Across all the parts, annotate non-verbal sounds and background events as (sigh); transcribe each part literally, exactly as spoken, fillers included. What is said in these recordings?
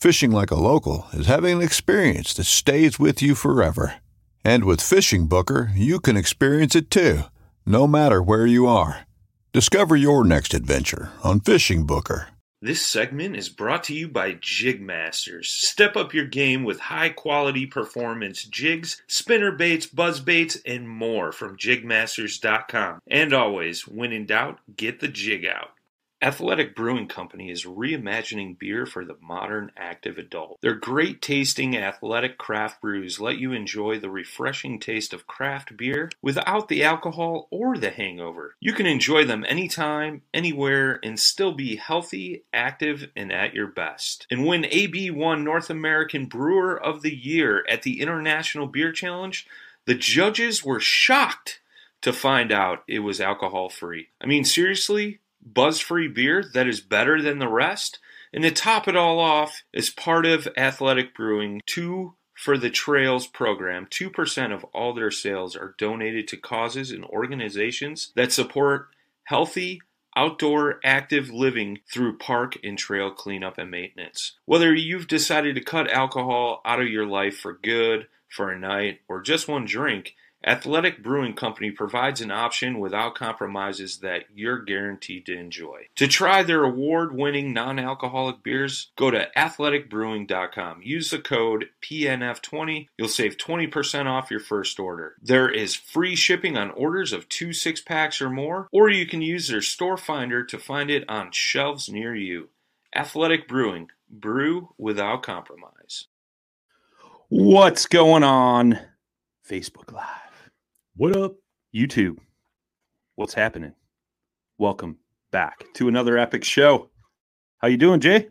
Fishing like a local is having an experience that stays with you forever. And with Fishing Booker, you can experience it too, no matter where you are. Discover your next adventure on Fishing Booker. This segment is brought to you by Jigmasters. Step up your game with high-quality performance jigs, spinner baits, buzz baits, and more from jigmasters dot com. And always, when in doubt, get the jig out. Athletic Brewing Company is reimagining beer for the modern active adult. Their great-tasting athletic craft brews let you enjoy the refreshing taste of craft beer without the alcohol or the hangover. You can enjoy them anytime, anywhere, and still be healthy, active, and at your best. And when A B won North American Brewer of the Year at the International Beer Challenge, the judges were shocked to find out it was alcohol-free. I mean, seriously? Buzz-free beer that is better than the rest? And to top it all off, as part of Athletic Brewing, two for the Trails program, two percent of all their sales are donated to causes and organizations that support healthy, outdoor, active living through park and trail cleanup and maintenance. Whether you've decided to cut alcohol out of your life for good, for a night, or just one drink, Athletic Brewing Company provides an option without compromises that you're guaranteed to enjoy. To try their award-winning non-alcoholic beers, go to athletic brewing dot com. Use the code P N F twenty. You'll save twenty percent off your first order. There is free shipping on orders of two six-packs or more, or you can use their store finder to find it on shelves near you. Athletic Brewing. Brew without compromise. What's going on? Facebook Live. What up, YouTube? What's happening? Welcome back to another epic show. How you doing, Jay?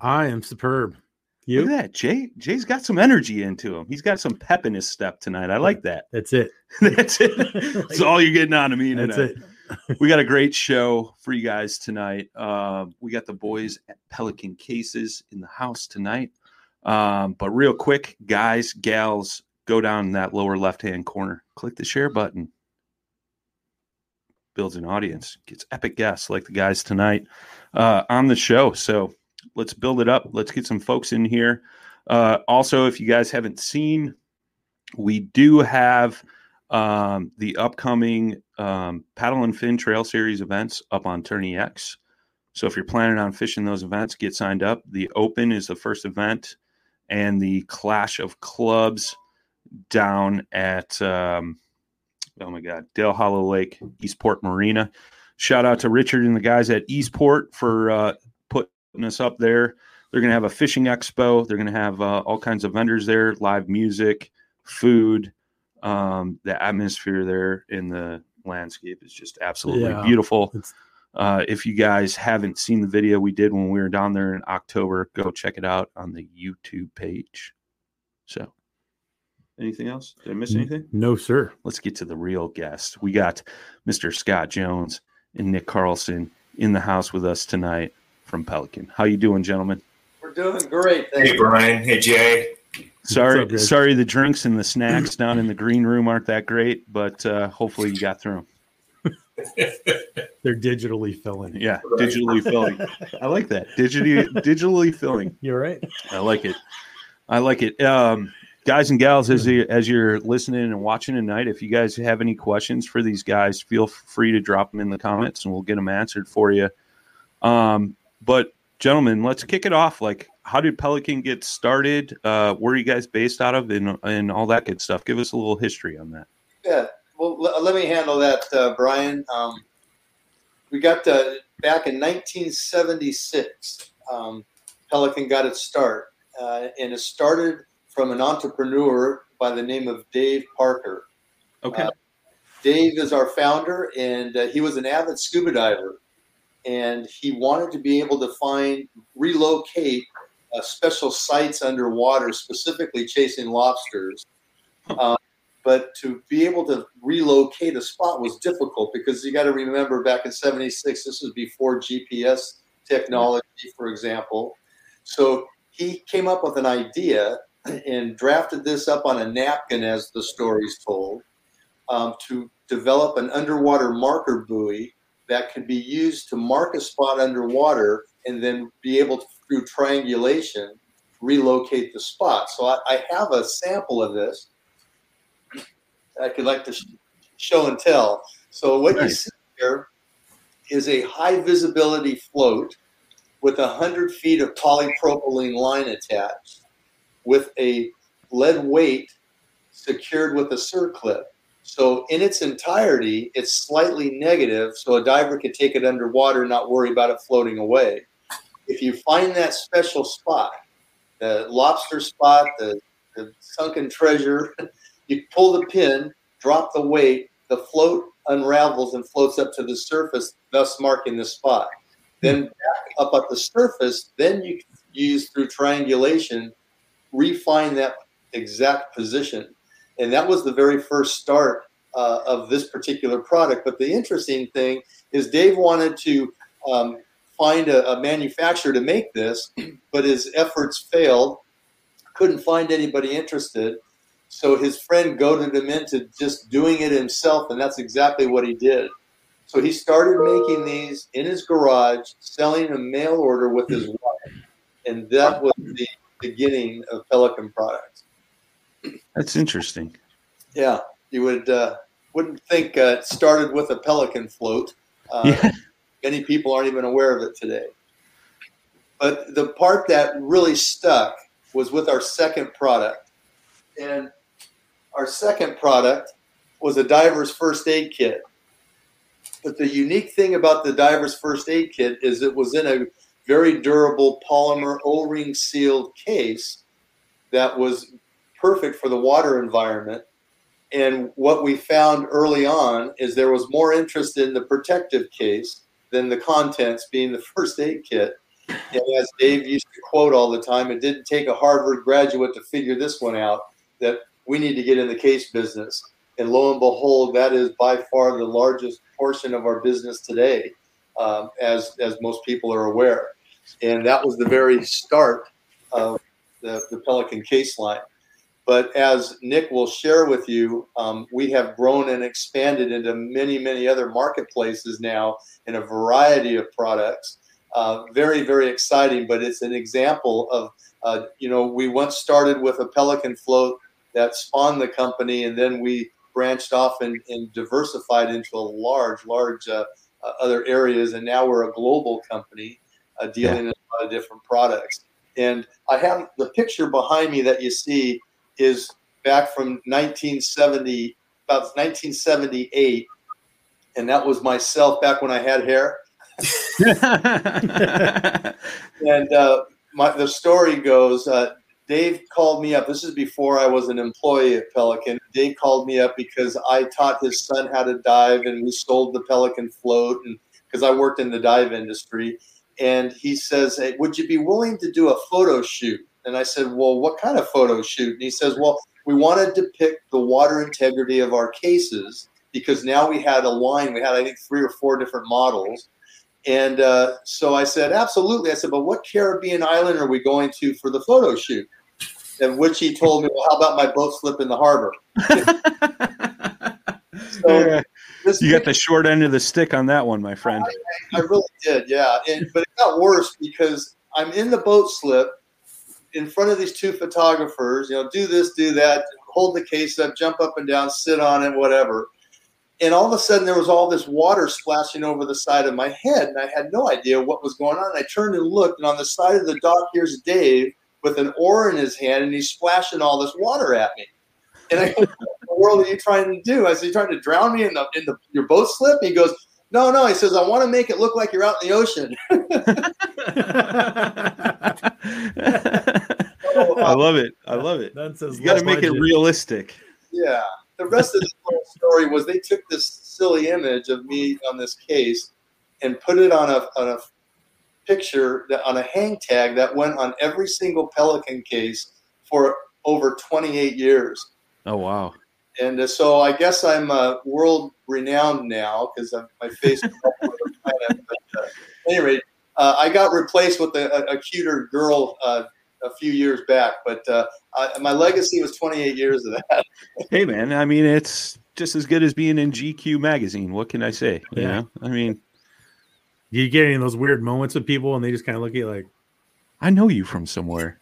I am superb. You? Look at that, Jay. Jay's got some energy into him. He's got some pep in his step tonight. I like that. That's it. That's it. That's all you're getting out of me tonight. That's it. We got a great show for you guys tonight. Uh, we got the boys at Pelican Cases in the house tonight. Um, but real quick, guys, gals, go down in that lower left-hand corner. Click the share button. Builds an audience. Gets epic guests like the guys tonight uh, on the show. So let's build it up. Let's get some folks in here. Uh, also, if you guys haven't seen, we do have um, the upcoming um, Paddle and Fin Trail Series events up on Tourney X. So if you're planning on fishing those events, get signed up. The Open is the first event, and the Clash of Clubs down at um oh my god Dale Hollow Lake, Eastport Marina. Shout out to Richard and the guys at Eastport for uh putting us up there. They're gonna have a fishing expo. They're gonna have uh, all kinds of vendors there, live music, food. Um the atmosphere there in the landscape is just absolutely yeah. beautiful. Uh if you guys haven't seen the video we did when we were down there in October, go check it out on the YouTube page. So anything else? Did I miss anything? No, sir. Let's get to the real guest. We got Mister Scott Jones and Nick Carlson in the house with us tonight from Pelican. How you doing, gentlemen? We're doing great. Thank hey, you. Brian. Hey, Jay. Sorry, so sorry. The drinks and the snacks down in the green room aren't that great, but uh, hopefully you got through them. They're digitally filling. Yeah, right. Digitally filling. I like that. Digitally, digitally filling. You're right. I like it. I like it. Um, guys and gals, as you, as you're listening and watching tonight, if you guys have any questions for these guys, feel free to drop them in the comments, and we'll get them answered for you. Um, but gentlemen, let's kick it off. Like, how did Pelican get started? Uh, where are you guys based out of, and and all that good stuff? Give us a little history on that. Yeah, well, l- let me handle that, uh, Brian. Um, we got to, back in nineteen seventy-six, um, Pelican got its start, uh, and it started from an entrepreneur by the name of Dave Parker. Okay. Uh, Dave is our founder, and uh, he was an avid scuba diver. And he wanted to be able to find, relocate uh, special sites underwater, specifically chasing lobsters. Uh, but to be able to relocate a spot was difficult because you got to remember back in seventy-six, this was before G P S technology, for example. So he came up with an idea and drafted this up on a napkin, as the story's told, um, to develop an underwater marker buoy that could be used to mark a spot underwater and then be able to, through triangulation, relocate the spot. So I, I have a sample of this I could like to sh- show and tell. So what nice. You see here is a high visibility float with one hundred feet of polypropylene line attached with a lead weight secured with a circlip. So in its entirety, it's slightly negative, so a diver could take it underwater and not worry about it floating away. If you find that special spot, the lobster spot, the, the sunken treasure, you pull the pin, drop the weight, the float unravels and floats up to the surface, thus marking the spot. Then back up at the surface, then you can use, through triangulation, refine that exact position. And that was the very first start uh, of this particular product. But the interesting thing is Dave wanted to um, find a, a manufacturer to make this, but his efforts failed, couldn't find anybody interested. So his friend goaded him into just doing it himself, and that's exactly what he did. So he started making these in his garage, selling a mail order with his wife. And that was the beginning of Pelican Products. That's interesting. Yeah, you would uh, wouldn't think uh, it started with a pelican float. Uh, yeah. Many people aren't even aware of it today. But the part that really stuck was with our second product, and our second product was a diver's first aid kit. But the unique thing about the diver's first aid kit is it was in a very durable polymer O-ring sealed case that was perfect for the water environment. And what we found early on is there was more interest in the protective case than the contents being the first aid kit. And as Dave used to quote all the time, it didn't take a Harvard graduate to figure this one out, that we need to get in the case business. And lo and behold, that is by far the largest portion of our business today, um, as, as most people are aware. And that was the very start of the, the Pelican case line. But as Nick will share with you, um, we have grown and expanded into many, many other marketplaces now in a variety of products. Uh, very, very exciting, but it's an example of, uh, you know, we once started with a pelican float that spawned the company, and then we branched off and, and diversified into a large, large uh, uh, other areas. And now we're a global company uh, dealing in a lot of different products. And I have the picture behind me that you see is back from nineteen seventy, about nineteen seventy-eight, and that was myself back when I had hair. And uh, my, the story goes, uh, Dave called me up. This is before I was an employee at Pelican. Dave called me up because I taught his son how to dive, and we sold the Pelican float, and because I worked in the dive industry. And he says, hey, would you be willing to do a photo shoot? And I said, well, what kind of photo shoot? And he says, well, we want to depict the water integrity of our cases because now we had a line. We had, I think, three or four different models. And uh, so I said, absolutely. I said, but what Caribbean island are we going to for the photo shoot? in which he told me, well, how about my boat slip in the harbor? So yeah. this you got the short end of the stick on that one, my friend. I, I really did, yeah. And, but it got worse because I'm in the boat slip in front of these two photographers, you know, do this, do that, hold the case up, jump up and down, sit on it, whatever. And all of a sudden, there was all this water splashing over the side of my head, and I had no idea what was going on. And I turned and looked, and on the side of the dock, here's Dave with an oar in his hand, and he's splashing all this water at me. And I go, what in the world are you trying to do? I said, you trying to drown me in the in the your boat slip? And he goes, no, no. He says, I want to make it look like you're out in the ocean. So, uh, I love it. I love it. You got to make it realistic. Yeah. The rest of this whole story was they took this silly image of me on this case and put it on a on a picture, that, on a hang tag that went on every single Pelican case for over twenty-eight years. Oh, wow. And uh, so I guess I'm uh, world-renowned now because my face is kind of, but, uh, at any rate, uh, I got replaced with a, a, a cuter girl uh a few years back, but uh, I, my legacy was twenty-eight years of that. Hey, man, I mean, it's just as good as being in G Q magazine. What can I say? You yeah. know? I mean, you get in those weird moments with people and they just kind of look at you like, I know you from somewhere.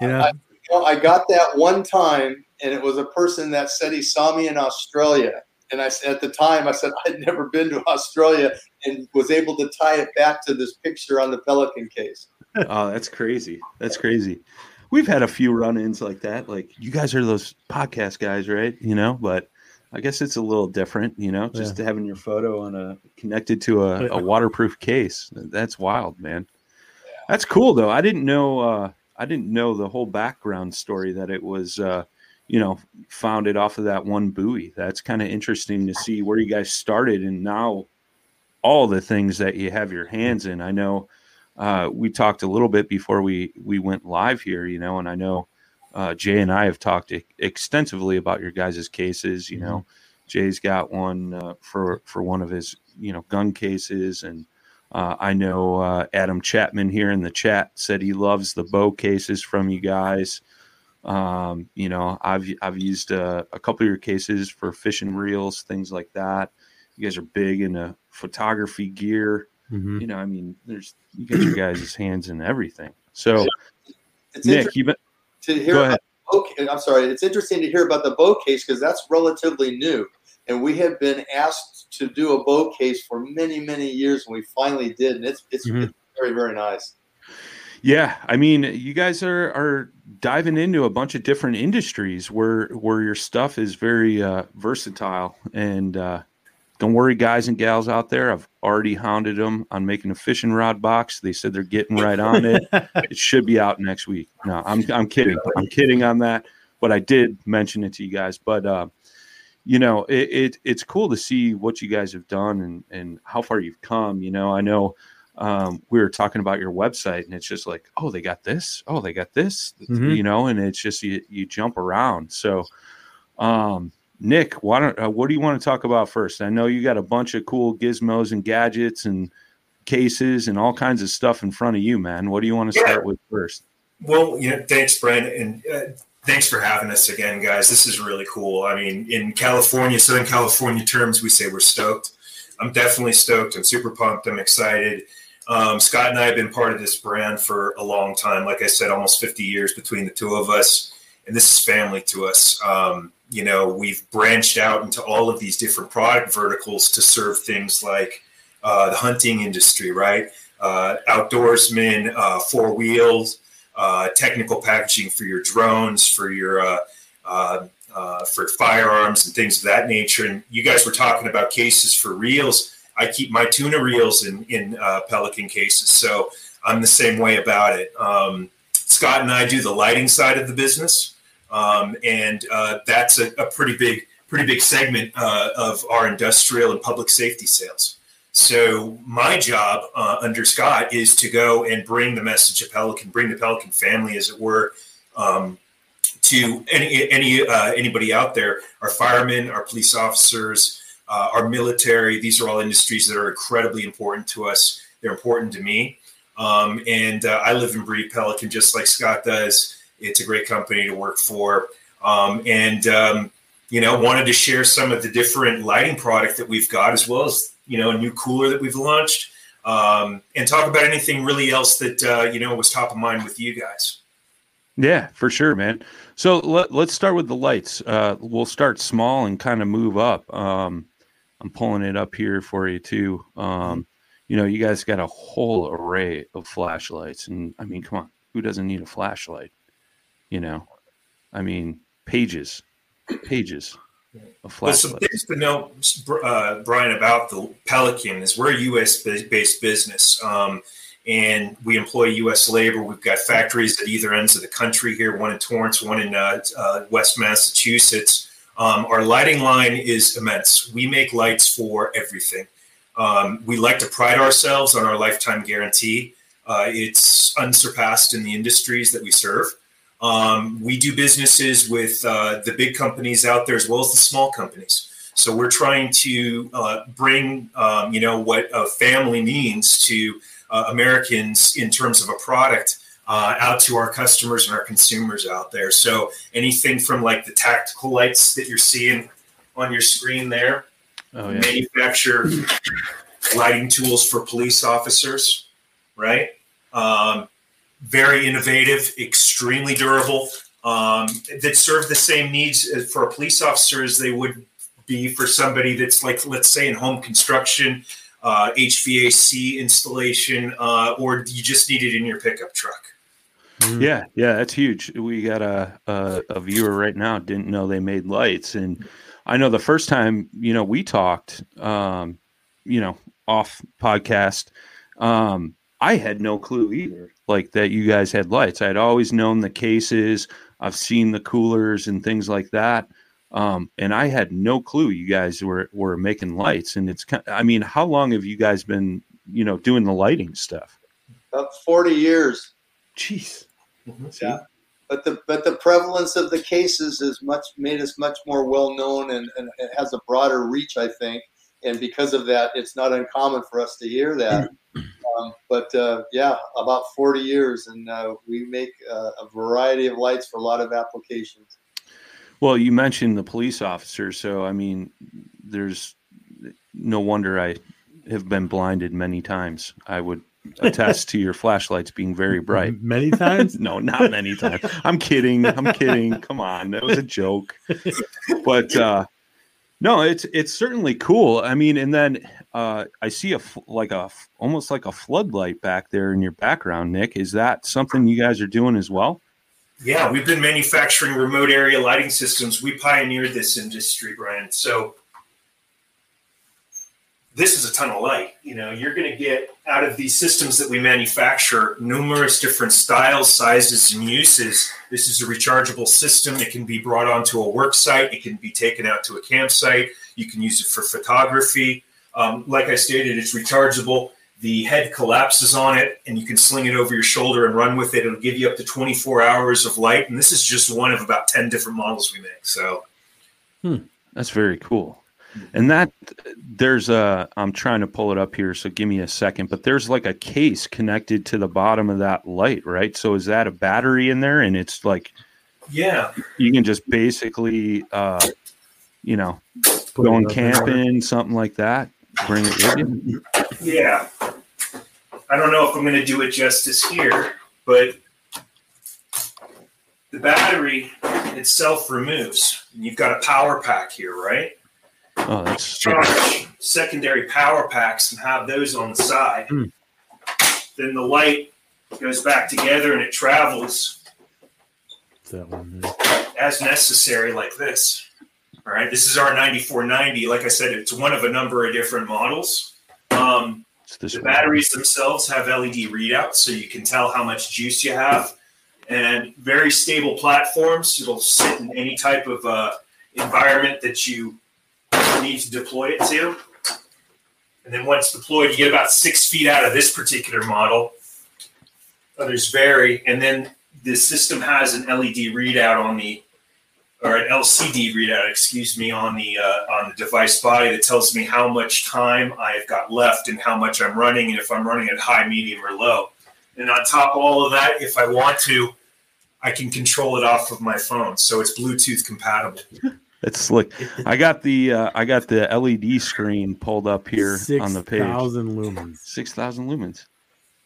Yeah. I, I, you know, I got that one time, and it was a person that said he saw me in Australia. And I at the time, I said I'd never been to Australia and was able to tie it back to this picture on the Pelican case. Oh, that's crazy. That's crazy. We've had a few run-ins like that. Like, you guys are those podcast guys, right? You know, but I guess it's a little different, you know, just yeah. having your photo on a connected to a, a waterproof case. That's wild, man. Yeah. That's cool though. I didn't know, uh, I didn't know the whole background story that it was, uh, you know, founded off of that one buoy. That's kind of interesting to see where you guys started. And now all the things that you have your hands in. I know, Uh, we talked a little bit before we, we went live here, you know, and I know uh, Jay and I have talked e- extensively about your guys' cases. You know, Jay's got one uh, for, for one of his, you know, gun cases. And uh, I know uh, Adam Chapman here in the chat said he loves the bow cases from you guys. Um, you know, I've, I've used uh, a couple of your cases for fishing reels, things like that. You guys are big into photography gear. Mm-hmm. You know, I mean, there's you get your guys' hands in everything. So, it's Nick, you been, to hear go ahead. About the bow, I'm sorry. It's interesting to hear about the bow case because that's relatively new, and we have been asked to do a bow case for many, many years, and we finally did, and it's it's, mm-hmm. it's very, very nice. Yeah, I mean, you guys are are diving into a bunch of different industries where where your stuff is very uh, versatile and. uh Don't worry, guys and gals out there. I've already hounded them on making a fishing rod box. They said they're getting right on it. It should be out next week. No, I'm I'm kidding. I'm kidding on that. But I did mention it to you guys. But uh, you know, it, it it's cool to see what you guys have done and and how far you've come. You know, I know um, we were talking about your website, and it's just like, oh, they got this. Oh, they got this. Mm-hmm. You know, and it's just you you jump around. So. Um, Nick, why don't, uh, what do you want to talk about first? I know you got a bunch of cool gizmos and gadgets and cases and all kinds of stuff in front of you, man. What do you want to yeah. start with first? Well, you know, thanks, Brent, and uh, thanks for having us again, guys. This is really cool. I mean, in California, Southern California terms, we say we're stoked. I'm definitely stoked. I'm super pumped. I'm excited. Um, Scott and I have been part of this brand for a long time. Like I said, almost fifty years between the two of us, and this is family to us. Um, You know, we've branched out into all of these different product verticals to serve things like uh, the hunting industry, right? Uh, outdoorsmen, uh, four wheels, uh, technical packaging for your drones, for your uh, uh, uh, for firearms and things of that nature. And you guys were talking about cases for reels. I keep my tuna reels in in uh, Pelican cases, so I'm the same way about it. Um, Scott and I do the lighting side of the business. Um, and uh, that's a, a pretty big, pretty big segment uh, of our industrial and public safety sales. So my job uh, under Scott is to go and bring the message of Pelican, bring the Pelican family, as it were, um, to any any uh, anybody out there. Our firemen, our police officers, uh, our military. These are all industries that are incredibly important to us. They're important to me, um, and uh, I live and breathe Pelican just like Scott does. It's a great company to work for. Um, and, um, you know, wanted to share some of the different lighting product that we've got, as well as, you know, a new cooler that we've launched, um, and talk about anything really else that, uh, you know, was top of mind with you guys. Yeah, for sure, man. So let, let's start with the lights. Uh, we'll start small and kind of move up. Um, I'm pulling it up here for you too. Um, you know, you guys got a whole array of flashlights, and I mean, come on, who doesn't need a flashlight? You know, I mean, pages, pages of flashlights. Well, some things to know, uh, Brian, about the Pelican is we're a U S based business. Um, And we employ U S labor. We've got factories at either ends of the country here, one in Torrance, one in uh, uh, West Massachusetts. Um, our lighting line is immense. We make lights for everything. Um, we like to pride ourselves on our lifetime guarantee. Uh, it's unsurpassed in the industries that we serve. Um, we do businesses with uh, the big companies out there as well as the small companies. So we're trying to uh, bring, um, you know, what a family means to Uh, Americans in terms of a product uh, out to our customers and our consumers out there. So anything from like the tactical lights that you're seeing on your screen there, oh, yeah. manufacture lighting tools for police officers, right? Um, very innovative, extremely durable, um, that serve the same needs for a police officer as they would be for somebody that's like, let's say in home construction, Uh, H V A C installation, uh, or you just need it in your pickup truck. Yeah, yeah, that's huge. We got a, a a viewer right now didn't know they made lights, and I know the first time you know we talked, um, you know, off podcast, um, I had no clue either, like that you guys had lights. I had always known the cases, I've seen the coolers and things like that. Um, and I had no clue you guys were, were making lights. And it's kind of, I mean, how long have you guys been, you know, doing the lighting stuff? About forty years. Jeez. Mm-hmm. Yeah. But the, but the prevalence of the cases is much made us much more well-known, and, and it has a broader reach, I think. And because of that, it's not uncommon for us to hear that. um, but, uh, yeah, about forty years, and, uh, we make uh, a variety of lights for a lot of applications. Well, you mentioned the police officer, so I mean, there's no wonder I have been blinded many times. I would attest to your flashlights being very bright. Many times? No, not many times. I'm kidding. I'm kidding. Come on, that was a joke. But uh, no, it's it's certainly cool. I mean, and then uh, I see a like a almost like a floodlight back there in your background, Nick. Is that something you guys are doing as well? Yeah, we've been manufacturing remote area lighting systems. We pioneered this industry, Brian. So this is a ton of light. You know, you're going to get out of these systems that we manufacture numerous different styles, sizes, and uses. This is a rechargeable system. It can be brought onto a work site. It can be taken out to a campsite. You can use it for photography. Um, like I stated, it's rechargeable. The head collapses on it, and you can sling it over your shoulder and run with it. It'll give you up to twenty-four hours of light, and this is just one of about ten different models we make. So, hmm, that's very cool. And that there's a, I'm trying to pull it up here, so give me a second. But there's like a case connected to the bottom of that light, right? So is that a battery in there? And it's like, yeah, you can just basically, uh, you know, go on camping, something like that. Bring it with you. Yeah. I don't know if I'm going to do it justice here, but the battery itself removes. And you've got a power pack here, right? Oh, that's charge secondary power packs and have those on the side. Mm. Then the light goes back together and it travels that one as necessary, like this. All right, this is our ninety-four ninety. Like I said, it's one of a number of different models. Um, the batteries themselves have L E D readouts, so you can tell how much juice you have. And very stable platforms. It'll sit in any type of uh, environment that you need to deploy it to. And then once deployed, you get about six feet out of this particular model. Others vary. And then the system has an L E D readout on the or an L C D readout, excuse me, on the uh, on the device body that tells me how much time I've got left and how much I'm running and if I'm running at high, medium, or low. And on top of all of that, if I want to, I can control it off of my phone, so it's Bluetooth compatible. It's slick. I got the uh, I got the L E D screen pulled up here six on the page. six thousand lumens. six thousand lumens.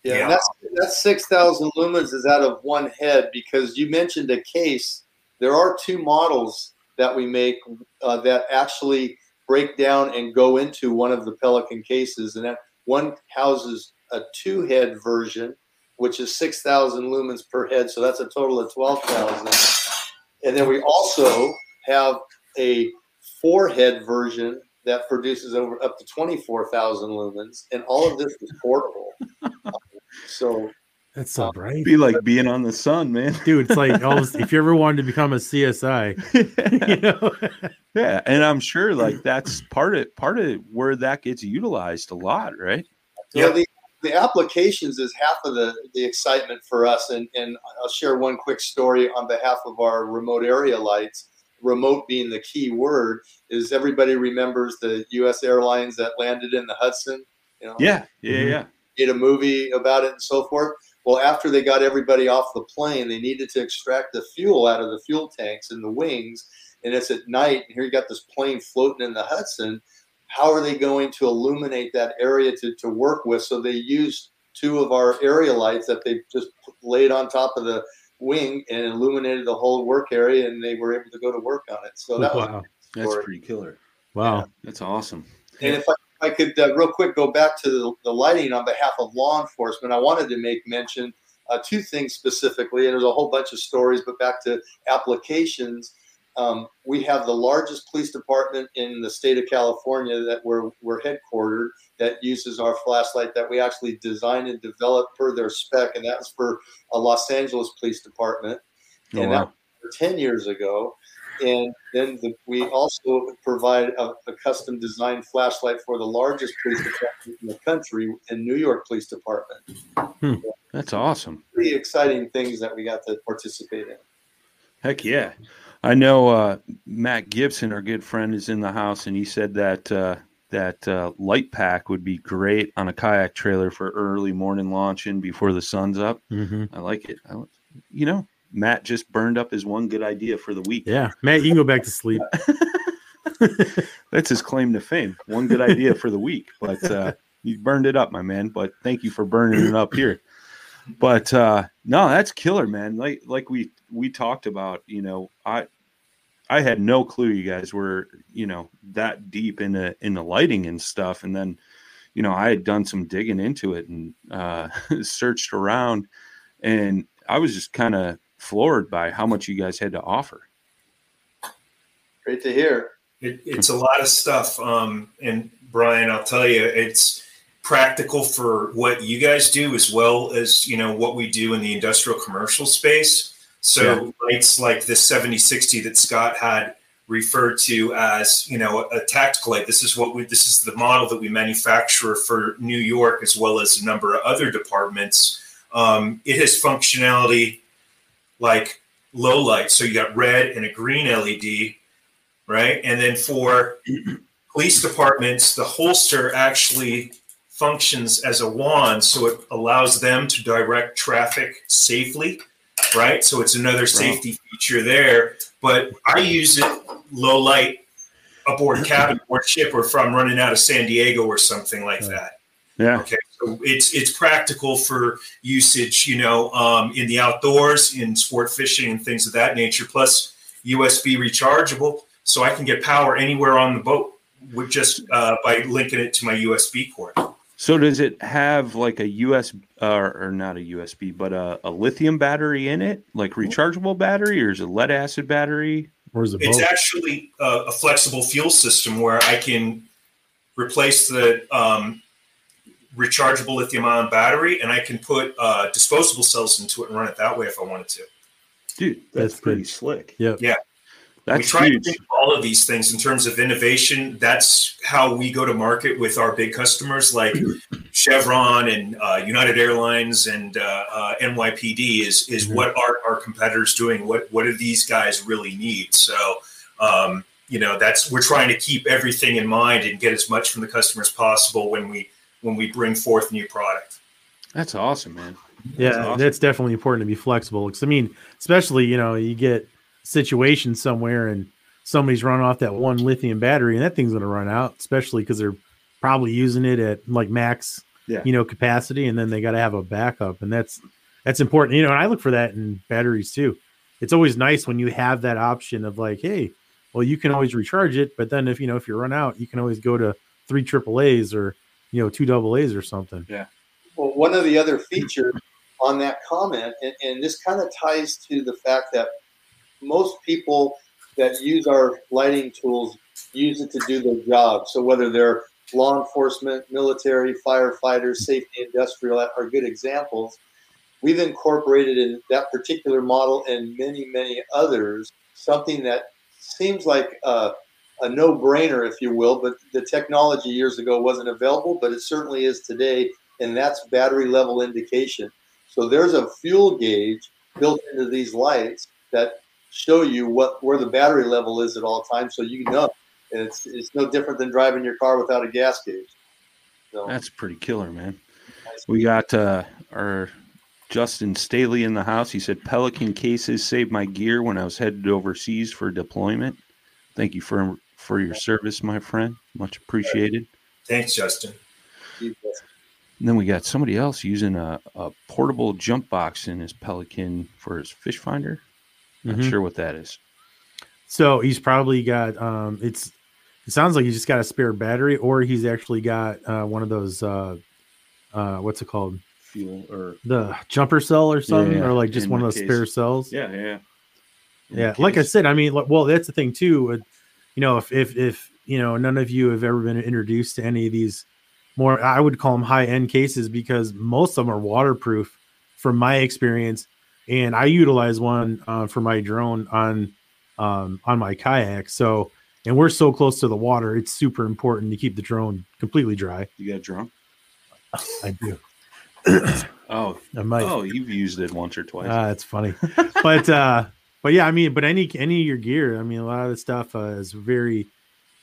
Yeah, yeah. that's, that's six thousand lumens is out of one head, because you mentioned a case. There are two models that we make uh, that actually break down and go into one of the Pelican cases, and that one houses a two-head version, which is six thousand lumens per head, so that's a total of twelve thousand. And then we also have a four-head version that produces over up to twenty-four thousand lumens, and all of this is portable. So that's so bright. It'd be like being on the sun, man. Dude, it's like all this, if you ever wanted to become a C S I, you know. Yeah, and I'm sure like that's part of part of where that gets utilized a lot, right? Yeah, the, the applications is half of the, the excitement for us, and, and I'll share one quick story on behalf of our remote area lights. Remote being the key word, is everybody remembers the U S airlines that landed in the Hudson, you know? Yeah, yeah, yeah. Did a movie about it and so forth. Well, after they got everybody off the plane, they needed to extract the fuel out of the fuel tanks and the wings. And it's at night, and here you got this plane floating in the Hudson. How are they going to illuminate that area to, to work with? So they used two of our area lights that they just laid on top of the wing and illuminated the whole work area, and they were able to go to work on it. So that wow. was that's pretty killer. Wow, yeah. That's awesome. And if I I could uh, real quick go back to the, the lighting on behalf of law enforcement. I wanted to make mention uh, two things specifically, and there's a whole bunch of stories, but back to applications. Um, we have the largest police department in the state of California that we're, we're headquartered that uses our flashlight that we actually design and develop per their spec, and that's for a Los Angeles police department. Oh, and wow. That was ten years ago. And then the, we also provide a, a custom designed flashlight for the largest police department in the country, in New York Police Department. Hmm, that's awesome. Pretty exciting things that we got to participate in. Heck yeah. I know uh, Matt Gibson, our good friend, is in the house, and he said that uh, that uh, light pack would be great on a kayak trailer for early morning launching before the sun's up. Mm-hmm. I like it. I, you know. Matt just burned up his one good idea for the week. Yeah. Matt, you can go back to sleep. That's his claim to fame. One good idea for the week. But uh, you burned it up, my man. But thank you for burning it up here. But uh, no, that's killer, man. Like like we we talked about, you know, I I had no clue you guys were, you know, that deep in the in the lighting and stuff. And then, you know, I had done some digging into it and uh, searched around, and I was just kind of floored by how much you guys had to offer. Great to hear. It, it's a lot of stuff. Um, and Brian, I'll tell you, it's practical for what you guys do as well as, you know, what we do in the industrial commercial space. So yeah. Lights like this seventy sixty that Scott had referred to as, you know, a tactical light. This is what we, this is the model that we manufacture for New York, as well as a number of other departments. Um, it has functionality like low light. So you got red and a green L E D, right? And then for police departments, the holster actually functions as a wand. So it allows them to direct traffic safely, right? So it's another safety feature there. But I use it low light aboard cabin or ship, or if I'm running out of San Diego or something like that. Yeah. Okay. So it's it's practical for usage, you know, um, in the outdoors, in sport fishing and things of that nature. Plus, U S B rechargeable, so I can get power anywhere on the boat with just uh, by linking it to my U S B cord. So does it have like a U S uh, or not a U S B, but a, a lithium battery in it, like rechargeable battery, or is it lead acid battery? Or is it? It's both? Actually a, a flexible fuel system where I can replace the. Um, rechargeable lithium-ion battery, and I can put uh, disposable cells into it and run it that way if I wanted to. Dude, that's, that's pretty, pretty slick. Yeah, yeah. That's we try huge. to think of all of these things in terms of innovation. That's how we go to market with our big customers like Chevron and uh, United Airlines and uh, uh, N Y P D. Is is mm-hmm. what are our competitors doing? What what do these guys really need? So. Um, you know, that's we're trying to keep everything in mind and get as much from the customer as possible when we. when we bring forth new product. That's awesome, man. Yeah, that's, awesome. That's definitely important to be flexible. Because I mean, especially, you know, you get situations somewhere and somebody's run off that one lithium battery and that thing's going to run out, especially because they're probably using it at like max, yeah. you know, capacity. And then they got to have a backup. And that's, that's important. You know, and I look for that in batteries too. It's always nice when you have that option of like, hey, well, you can always recharge it. But then if, you know, if you run out, you can always go to three triple A's or, you know, two double A's or something. Yeah. Well, one of the other features on that comment, and, and this kind of ties to the fact that most people that use our lighting tools use it to do their job. So whether they're law enforcement, military, firefighters, safety, industrial are good examples. We've incorporated in that particular model and many, many others, something that seems like a, a no-brainer, if you will, but the technology years ago wasn't available, but it certainly is today, and that's battery level indication. So there's a fuel gauge built into these lights that show you what where the battery level is at all times, so you know. And it's it's no different than driving your car without a gas gauge. So. That's pretty killer, man. Nice. We got uh, our Justin Staley in the house. He said, Pelican cases saved my gear when I was headed overseas for deployment. Thank you for for your service, my friend. Much appreciated. Thanks, Justin. And then we got somebody else using a, a portable jump box in his Pelican for his fish finder. Not mm-hmm. sure what that is. So he's probably got um, it's. It sounds like he's just got a spare battery, or he's actually got uh, one of those. Uh, uh, what's it called? Fuel or the jumper cell or something, yeah, or like just one of those case. Spare cells. Yeah, yeah, in yeah. Like I said, I mean, well, that's the thing too. You know, if if if you know, none of you have ever been introduced to any of these more, I would call them high end cases because most of them are waterproof, from my experience. And I utilize one uh, for my drone on um, on my kayak. So, and we're so close to the water, it's super important to keep the drone completely dry. You got a drone? I do. oh, I might. Oh, you've used it once or twice. Uh, that's funny. but uh, but yeah, I mean, but any any of your gear, I mean, a lot of the stuff uh, is very,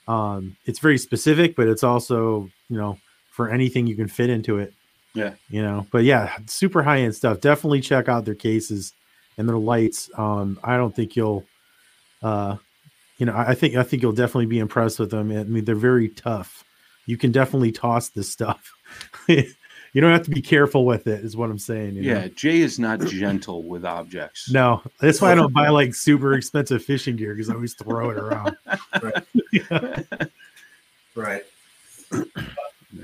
um, it's very specific, but it's also, you know, for anything you can fit into it. Yeah, you know, but yeah, super high end stuff. Definitely check out their cases and their lights. Um, I don't think you'll, uh, you know, I think I think you'll definitely be impressed with them. I mean, they're very tough. You can definitely toss this stuff. You don't have to be careful with it, is what I'm saying. You yeah, know? Jay is not gentle with objects. No, that's why I don't buy like super expensive fishing gear because I always throw it around. Right. Yeah. Right.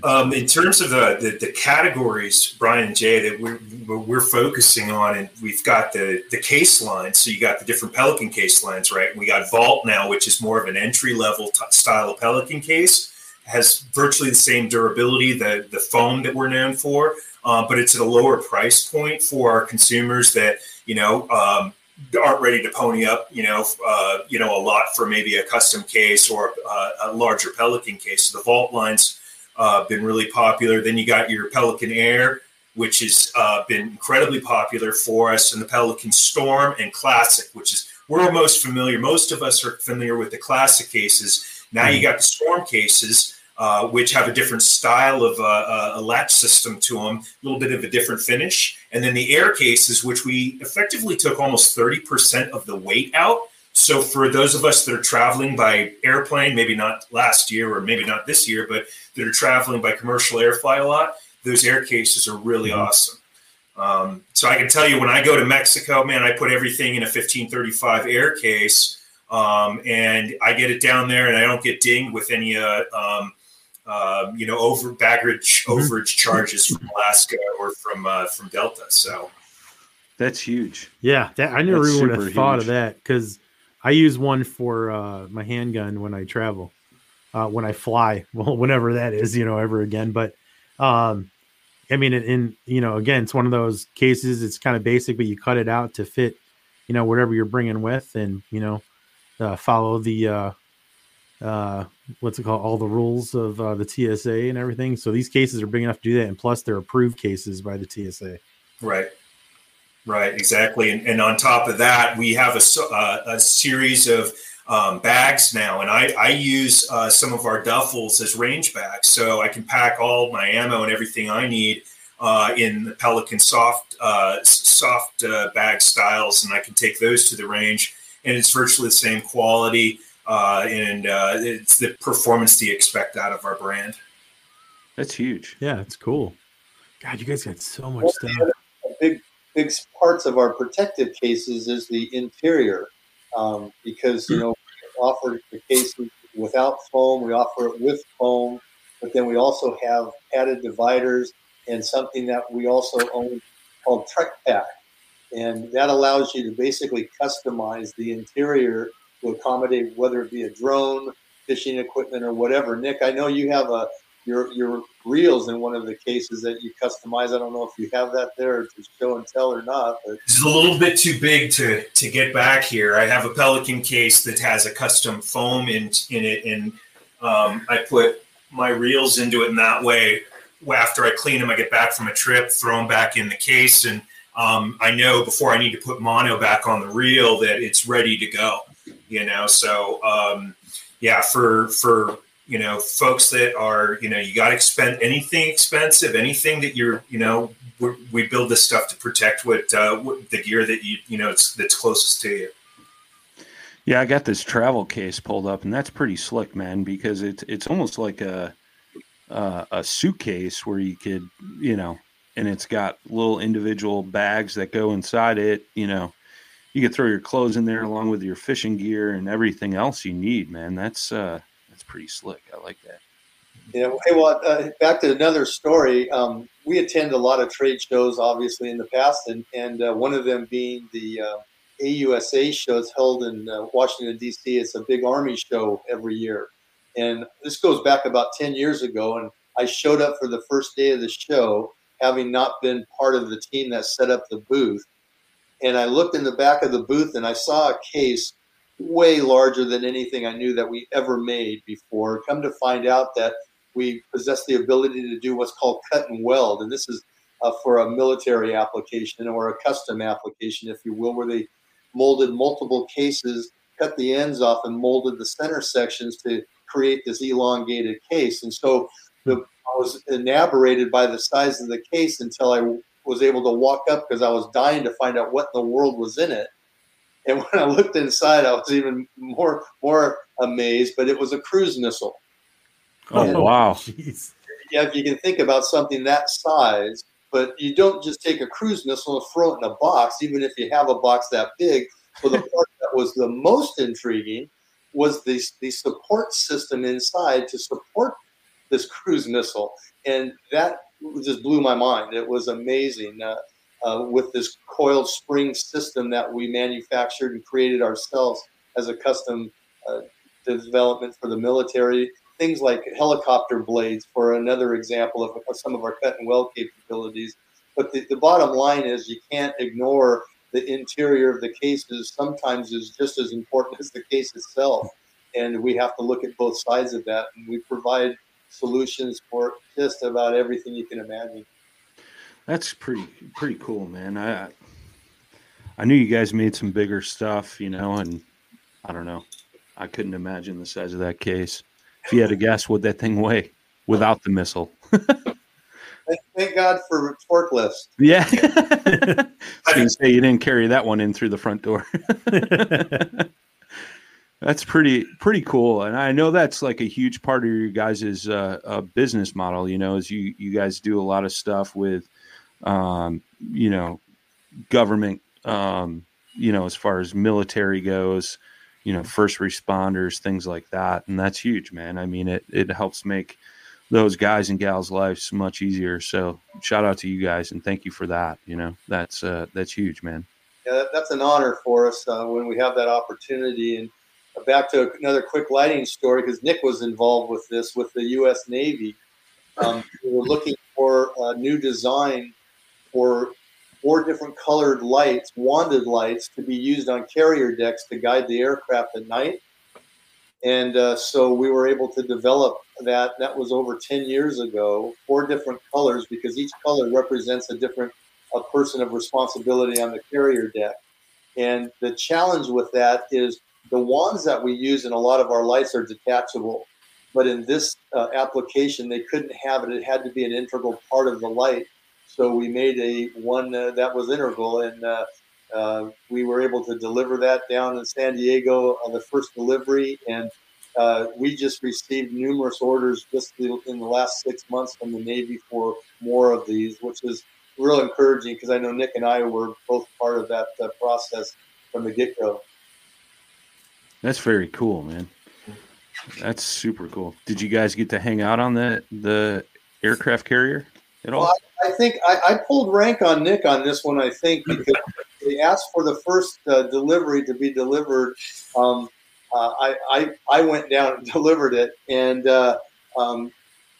Um, in terms of the, the, the categories, Brian and Jay, that we're, we're focusing on, and we've got the, the case lines. So you got the different Pelican case lines, right? And we got Vault now, which is more of an entry-level t- style of Pelican case. It has virtually the same durability, the, the foam that we're known for, um, but it's at a lower price point for our consumers that, you know, um, aren't ready to pony up, you know, uh, you know, a lot for maybe a custom case or uh, a larger Pelican case. So the Vault line's Uh, been really popular. Then you got your Pelican Air, which has uh, been incredibly popular for us, and the Pelican Storm and Classic, which is we're most familiar. Most of us are familiar with the Classic cases. Now you got the Storm cases, uh, which have a different style of uh, a latch system to them, a little bit of a different finish. And then the Air cases, which we effectively took almost thirty percent of the weight out. So for those of us that are traveling by airplane, maybe not last year or maybe not this year, but that are traveling by commercial airfly a lot, those air cases are really mm-hmm. awesome. Um, so I can tell you when I go to Mexico, man, I put everything in a fifteen thirty-five air case um, and I get it down there and I don't get dinged with any, uh, um, uh, you know, over baggage overage charges from Alaska or from uh, from Delta. So that's huge. Yeah, that, I never really would have thought of that because I use one for uh, my handgun when I travel, uh, when I fly, well, whenever that is, you know, ever again. But um, I mean, in, you know, again, it's one of those cases. It's kind of basic, but you cut it out to fit, you know, whatever you're bringing with, and you know, uh, follow the uh, uh, what's it called, all the rules of uh, the T S A and everything. So these cases are big enough to do that, and plus they're approved cases by the T S A. Right. Right, exactly. And, and on top of that, we have a, uh, a series of um, bags now. And I, I use uh, some of our duffels as range bags. So I can pack all my ammo and everything I need uh, in the Pelican soft uh, soft uh, bag styles, and I can take those to the range, and it's virtually the same quality, uh, and uh, it's the performance that you expect out of our brand. That's huge. Yeah, that's cool. God, you guys got so much well, stuff. Big, big parts of our protective cases is the interior, um, because you know we offer the case without foam, we offer it with foam, but then we also have padded dividers and something that we also own called Trek Pack, and that allows you to basically customize the interior to accommodate whether it be a drone, fishing equipment, or whatever. Nick, I know you have a Your your reels in one of the cases that you customize. I don't know if you have that there to show and tell or not. But. It's a little bit too big to to get back here. I have a Pelican case that has a custom foam in in it, and um, I put my reels into it in that way. After I clean them, I get back from a trip, throw them back in the case, and um, I know before I need to put mono back on the reel that it's ready to go. You know, so um, yeah, for for. You know, folks that are, you know, you got to spend anything expensive, anything that you're, you know, we're, we build this stuff to protect what, uh, what the gear that you, you know, it's that's closest to you. Yeah, I got this travel case pulled up, and that's pretty slick, man, because it's it's almost like a uh, a suitcase where you could, you know, and it's got little individual bags that go inside it. You know, you could throw your clothes in there along with your fishing gear and everything else you need, man. That's uh. It's pretty slick. I like that. Yeah. Hey, well, uh, back to another story. Um, we attend a lot of trade shows, obviously, in the past, and, and uh, one of them being the uh, A U S A show. It's held in uh, Washington, D C It's a big Army show every year. And this goes back about ten years ago, and I showed up for the first day of the show, having not been part of the team that set up the booth. And I looked in the back of the booth, and I saw a case way larger than anything I knew that we ever made before. Come to find out that we possess the ability to do what's called cut and weld. And this is uh, for a military application or a custom application, if you will, where they molded multiple cases, cut the ends off, and molded the center sections to create this elongated case. And so the, I was enamored by the size of the case until I was able to walk up, because I was dying to find out what in the world was in it. And when I looked inside, I was even more more amazed, but it was a cruise missile. Oh, and, wow. Jeez. Yeah, if you can think about something that size, but you don't just take a cruise missile and throw it in a box, even if you have a box that big. Well, the part that was the most intriguing was the, the support system inside to support this cruise missile. And that just blew my mind. It was amazing. Uh, Uh, with this coiled spring system that we manufactured and created ourselves as a custom uh, development for the military. Things like helicopter blades for another example of, of some of our cut and weld capabilities. But the, the bottom line is you can't ignore the interior of the cases. Sometimes is just as important as the case itself. And we have to look at both sides of that. And we provide solutions for just about everything you can imagine. That's pretty pretty cool, man. I I knew you guys made some bigger stuff, you know, and I don't know. I couldn't imagine the size of that case. If you had to guess, would that thing weigh without the missile? Thank God for forklifts. Yeah. I was going to say you didn't carry that one in through the front door. That's pretty pretty cool, and I know that's like a huge part of your guys' uh, uh, business model. You know, is you you guys do a lot of stuff with. Um, you know, government, um, you know, as far as military goes, you know, first responders, things like that. And that's huge, man. I mean, it, it helps make those guys and gals' lives much easier. So shout out to you guys and thank you for that. You know, that's, uh, that's huge, man. Yeah, that's an honor for us uh, when we have that opportunity. And back to another quick lighting story, because Nick was involved with this with the U S Navy. Um, we were looking for a new design for four different colored lights, wanded lights, to be used on carrier decks to guide the aircraft at night. And uh, so we were able to develop that. That was over ten years ago, four different colors, because each color represents a different a person of responsibility on the carrier deck. And the challenge with that is the wands that we use in a lot of our lights are detachable. But in this uh, application, they couldn't have it. It had to be an integral part of the light. So we made a one uh, that was integral, and uh, uh, we were able to deliver that down in San Diego on the first delivery. And uh, we just received numerous orders just in the last six months from the Navy for more of these, which is real encouraging because I know Nick and I were both part of that uh, process from the get-go. That's very cool, man. That's super cool. Did you guys get to hang out on the, the aircraft carrier at all? Well, I, I think I, I pulled rank on Nick on this one, I think, because they asked for the first uh, delivery to be delivered. Um, uh, I, I I went down and delivered it, and uh, um,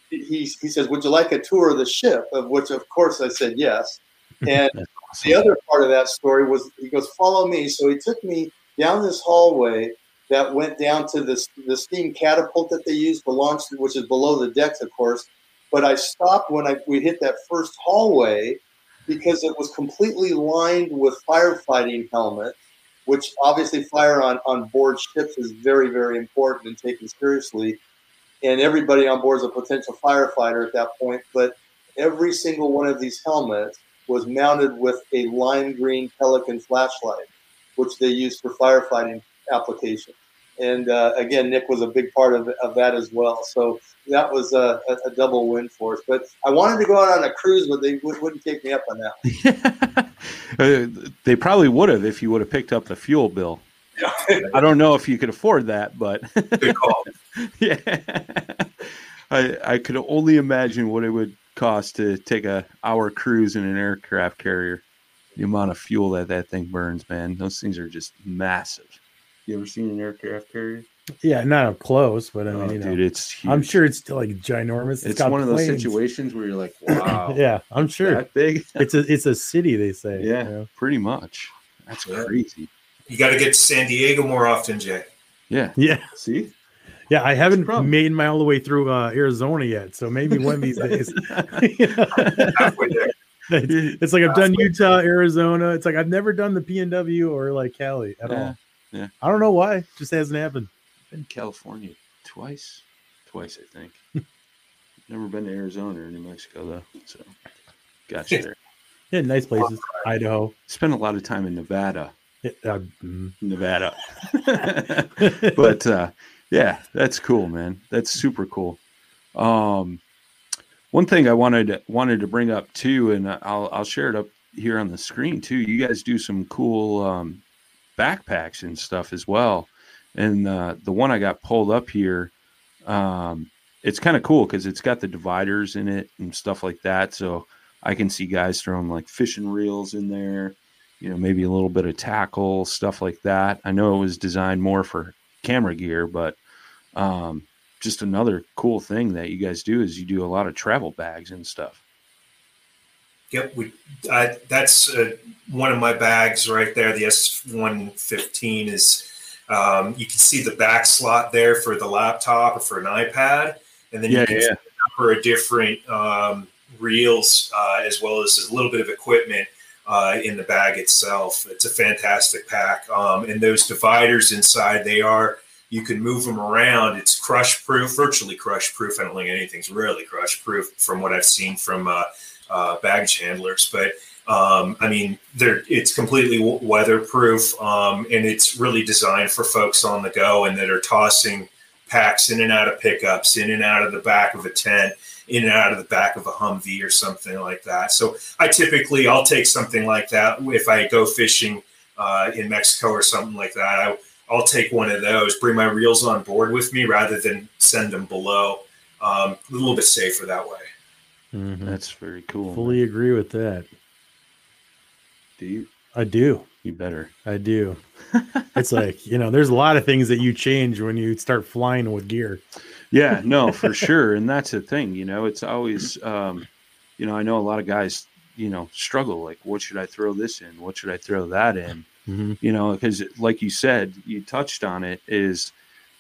he he says, would you like a tour of the ship? Of which, of course, I said yes. And awesome. The other part of that story was, he goes, follow me. So he took me down this hallway that went down to this the steam catapult that they used to launch, which is below the decks, of course. But I stopped when I we hit that first hallway because it was completely lined with firefighting helmets, which obviously fire on, on board ships is very, very important and taken seriously. And everybody on board is a potential firefighter at that point. But every single one of these helmets was mounted with a lime green Pelican flashlight, which they used for firefighting application. And uh, again, Nick was a big part of, of that as well. So that was a, a double win for us. But I wanted to go out on a cruise, but they w- wouldn't take me up on that one. They probably would have if you would have picked up the fuel bill. I don't know if you could afford that, but good call. Yeah, I I could only imagine what it would cost to take a hour cruise in an aircraft carrier. The amount of fuel that that thing burns, man. Those things are just massive. You ever seen an aircraft carrier? Yeah, not up close, but I mean, oh, you know, dude, it's huge. I'm sure it's like ginormous. It's, it's got one planes. Of those situations where you're like, wow. Yeah, I'm sure. That big? It's a it's a city, they say. Yeah, you know? Pretty much. That's yeah. Crazy. You got to get to San Diego more often, Jay. Yeah. Yeah. See? Yeah, I haven't made my all the way through uh, Arizona yet, so maybe one of these days. Halfway there. It's, it's like I've done Utah, Arizona. It's like I've never done the P N W or like Cali at yeah, all. Yeah, I don't know why. It just hasn't happened. I've been to California twice. Twice, I think. Never been to Arizona or New Mexico, though. So gotcha there. Yeah, nice places. Right. Idaho. Spent a lot of time in Nevada. It, uh, mm. Nevada. But, uh, yeah, that's cool, man. That's super cool. Um One thing I wanted wanted to bring up too, and I'll I'll share it up here on the screen too. You guys do some cool um, backpacks and stuff as well. And uh, the one I got pulled up here, um, it's kind of cool because it's got the dividers in it and stuff like that. So I can see guys throwing like fishing reels in there, you know, maybe a little bit of tackle, stuff like that. I know it was designed more for camera gear, but um, just another cool thing that you guys do is you do a lot of travel bags and stuff. Yep. We, I, that's uh, one of my bags right there. The S one fifteen is, um, you can see the back slot there for the laptop or for an iPad. And then yeah, you can yeah. see a number of different um, reels uh, as well as a little bit of equipment uh, in the bag itself. It's a fantastic pack. Um, and those dividers inside, they are, you can move them around. It's crush proof, virtually crush proof. I don't think anything's really crush proof from what I've seen from uh, uh, baggage handlers. But um, I mean, they're, it's completely weatherproof, um, and it's really designed for folks on the go and that are tossing packs in and out of pickups, in and out of the back of a tent, in and out of the back of a Humvee or something like that. So I typically I'll take something like that if I go fishing uh, in Mexico or something like that. I, I'll take one of those, bring my reels on board with me rather than send them below. Um, a little bit safer that way. Mm-hmm. That's very cool. Fully man. Agree with that. Do you? I do. You better. I do. It's like, you know, there's a lot of things that you change when you start flying with gear. Yeah, no, for sure. And that's the thing, you know, it's always, um, you know, I know a lot of guys, you know, struggle. Like, what should I throw this in? What should I throw that in? Mm-hmm. You know, because like you said, you touched on it is,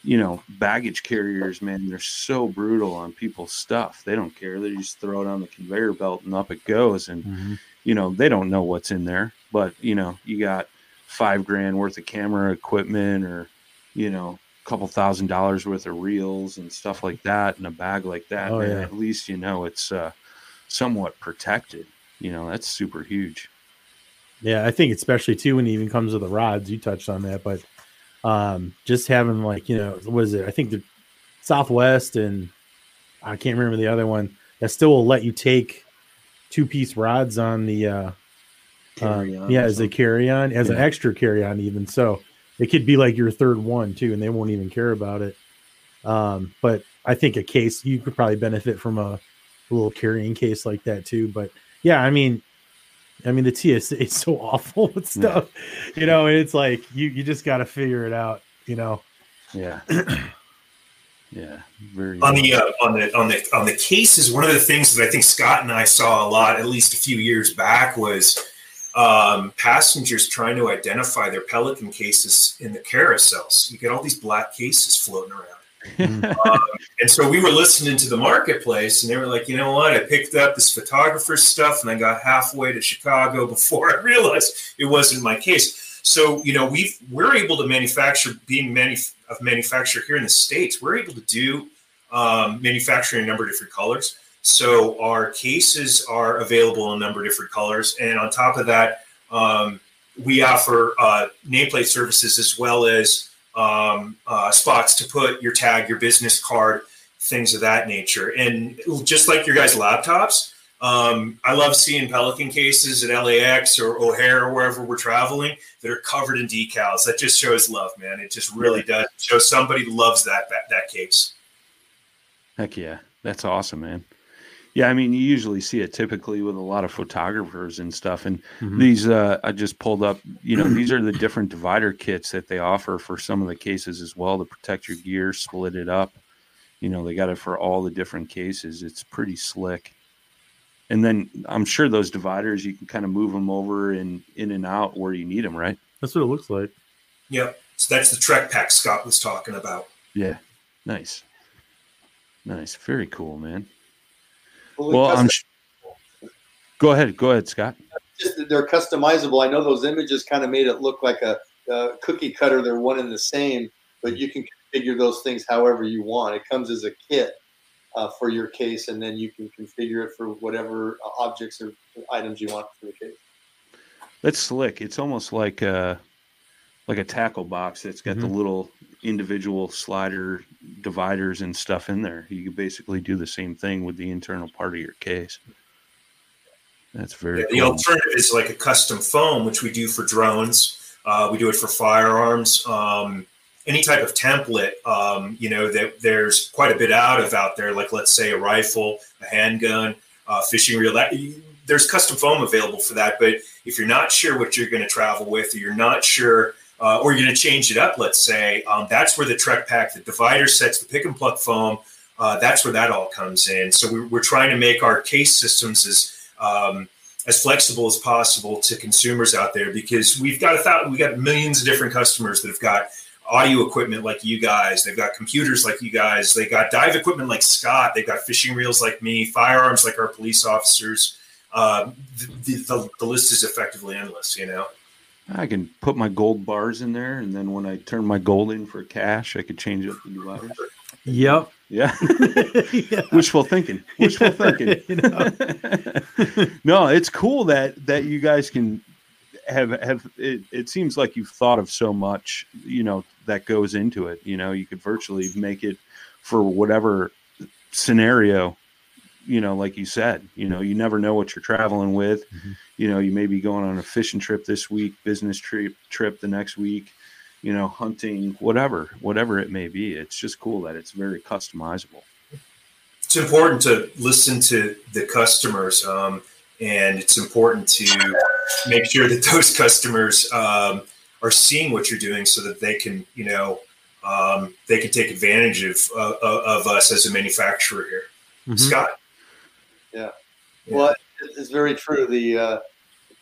you know, baggage carriers, man, they're so brutal on people's stuff. They don't care. They just throw it on the conveyor belt and up it goes. And, mm-hmm. you know, they don't know what's in there. But, you know, you got five grand worth of camera equipment or, you know, a couple thousand dollars worth of reels and stuff like that in a bag like that. Oh, man, yeah. At least, you know, it's uh, somewhat protected. you know, that's super huge. Yeah, I think especially too when it even comes to the rods, you touched on that, but um, just having like, you know, what is it? I think the Southwest and I can't remember the other one that still will let you take two piece rods on the uh, carry on, um, yeah, as a carry on, as yeah. an extra carry on, even so, it could be like your third one too, and they won't even care about it. Um, but I think a case you could probably benefit from a little carrying case like that too. But yeah, I mean, I mean the T S A is so awful with stuff, yeah. you know. And it's like you you just got to figure it out, you know. Yeah, yeah. Very on the uh, on the on the on the cases, one of the things that I think Scott and I saw a lot, at least a few years back, was um, passengers trying to identify their Pelican cases in the carousels. You get all these black cases floating around. um, and so we were listening to the marketplace, and they were like, you know what? I picked up this photographer's stuff, and I got halfway to Chicago before I realized it wasn't my case. So, you know, we've, we're able to manufacture, being manuf- of manufacturer here in the States, we're able to do um, manufacturing in a number of different colors. So our cases are available in a number of different colors. And on top of that, um, we offer uh, nameplate services as well as um, uh, spots to put your tag, your business card, things of that nature. And just like your guys' laptops, um, I love seeing Pelican cases at L A X or O'Hare or wherever we're traveling that are covered in decals. That just shows love, man. It just really does show somebody loves that, that, that case. Heck yeah. That's awesome, man. Yeah. I mean, you usually see it typically with a lot of photographers and stuff. And mm-hmm. these, uh, I just pulled up, you know, these are the different divider kits that they offer for some of the cases as well, to protect your gear, split it up. You know, they got it for all the different cases. It's pretty slick. And then I'm sure those dividers, you can kind of move them over and in and out where you need them. Right. That's what it looks like. Yep. So that's the Trek Pack Scott was talking about. Yeah. Nice. Nice. Very cool, man. Well, well I'm sh- go ahead. Go ahead, Scott. Just, they're customizable. I know those images kind of made it look like a, a cookie cutter. They're one and the same, but you can configure those things however you want. It comes as a kit uh, for your case, and then you can configure it for whatever objects or items you want for the case. That's slick. It's almost like a, like a tackle box that's got mm-hmm. the little individual slider dividers and stuff in there. You could basically do the same thing with the internal part of your case. That's very yeah, cool. The alternative is like a custom foam, which we do for drones. Uh, we do it for firearms, um, any type of template, um, you know, that there's quite a bit out of out there. Like let's say a rifle, a handgun, uh fishing reel, that there's custom foam available for that. But if you're not sure what you're going to travel with, or you're not sure, Uh, or you're going to change it up, let's say, um, that's where the Trek Pack, the divider sets, the pick and pluck foam, uh, that's where that all comes in. So we're, we're trying to make our case systems as um, as flexible as possible to consumers out there, because we've got a thousand, we've got millions of different customers that have got audio equipment like you guys, they've got computers like you guys, they've got dive equipment like Scott, they've got fishing reels like me, firearms like our police officers. Uh, the, the, the list is effectively endless, you know. I can put my gold bars in there, and then when I turn my gold in for cash, I could change up the dividers. Yep. Yeah. yeah. Wishful thinking. Wishful thinking. You know? (laughs) No, it's cool that that you guys can have have. It, it seems like you've thought of so much, you know, that goes into it. You know, you could virtually make it for whatever scenario. You know, like you said, you know, you never know what you're traveling with. Mm-hmm. You know, you may be going on a fishing trip this week, business trip trip the next week, you know, hunting, whatever, whatever it may be. It's just cool that it's very customizable. It's important to listen to the customers, um, and it's important to make sure that those customers um, are seeing what you're doing so that they can, you know, um, they can take advantage of, uh, of us as a manufacturer here. Mm-hmm. Scott. Yeah. Well, it's very true. The uh,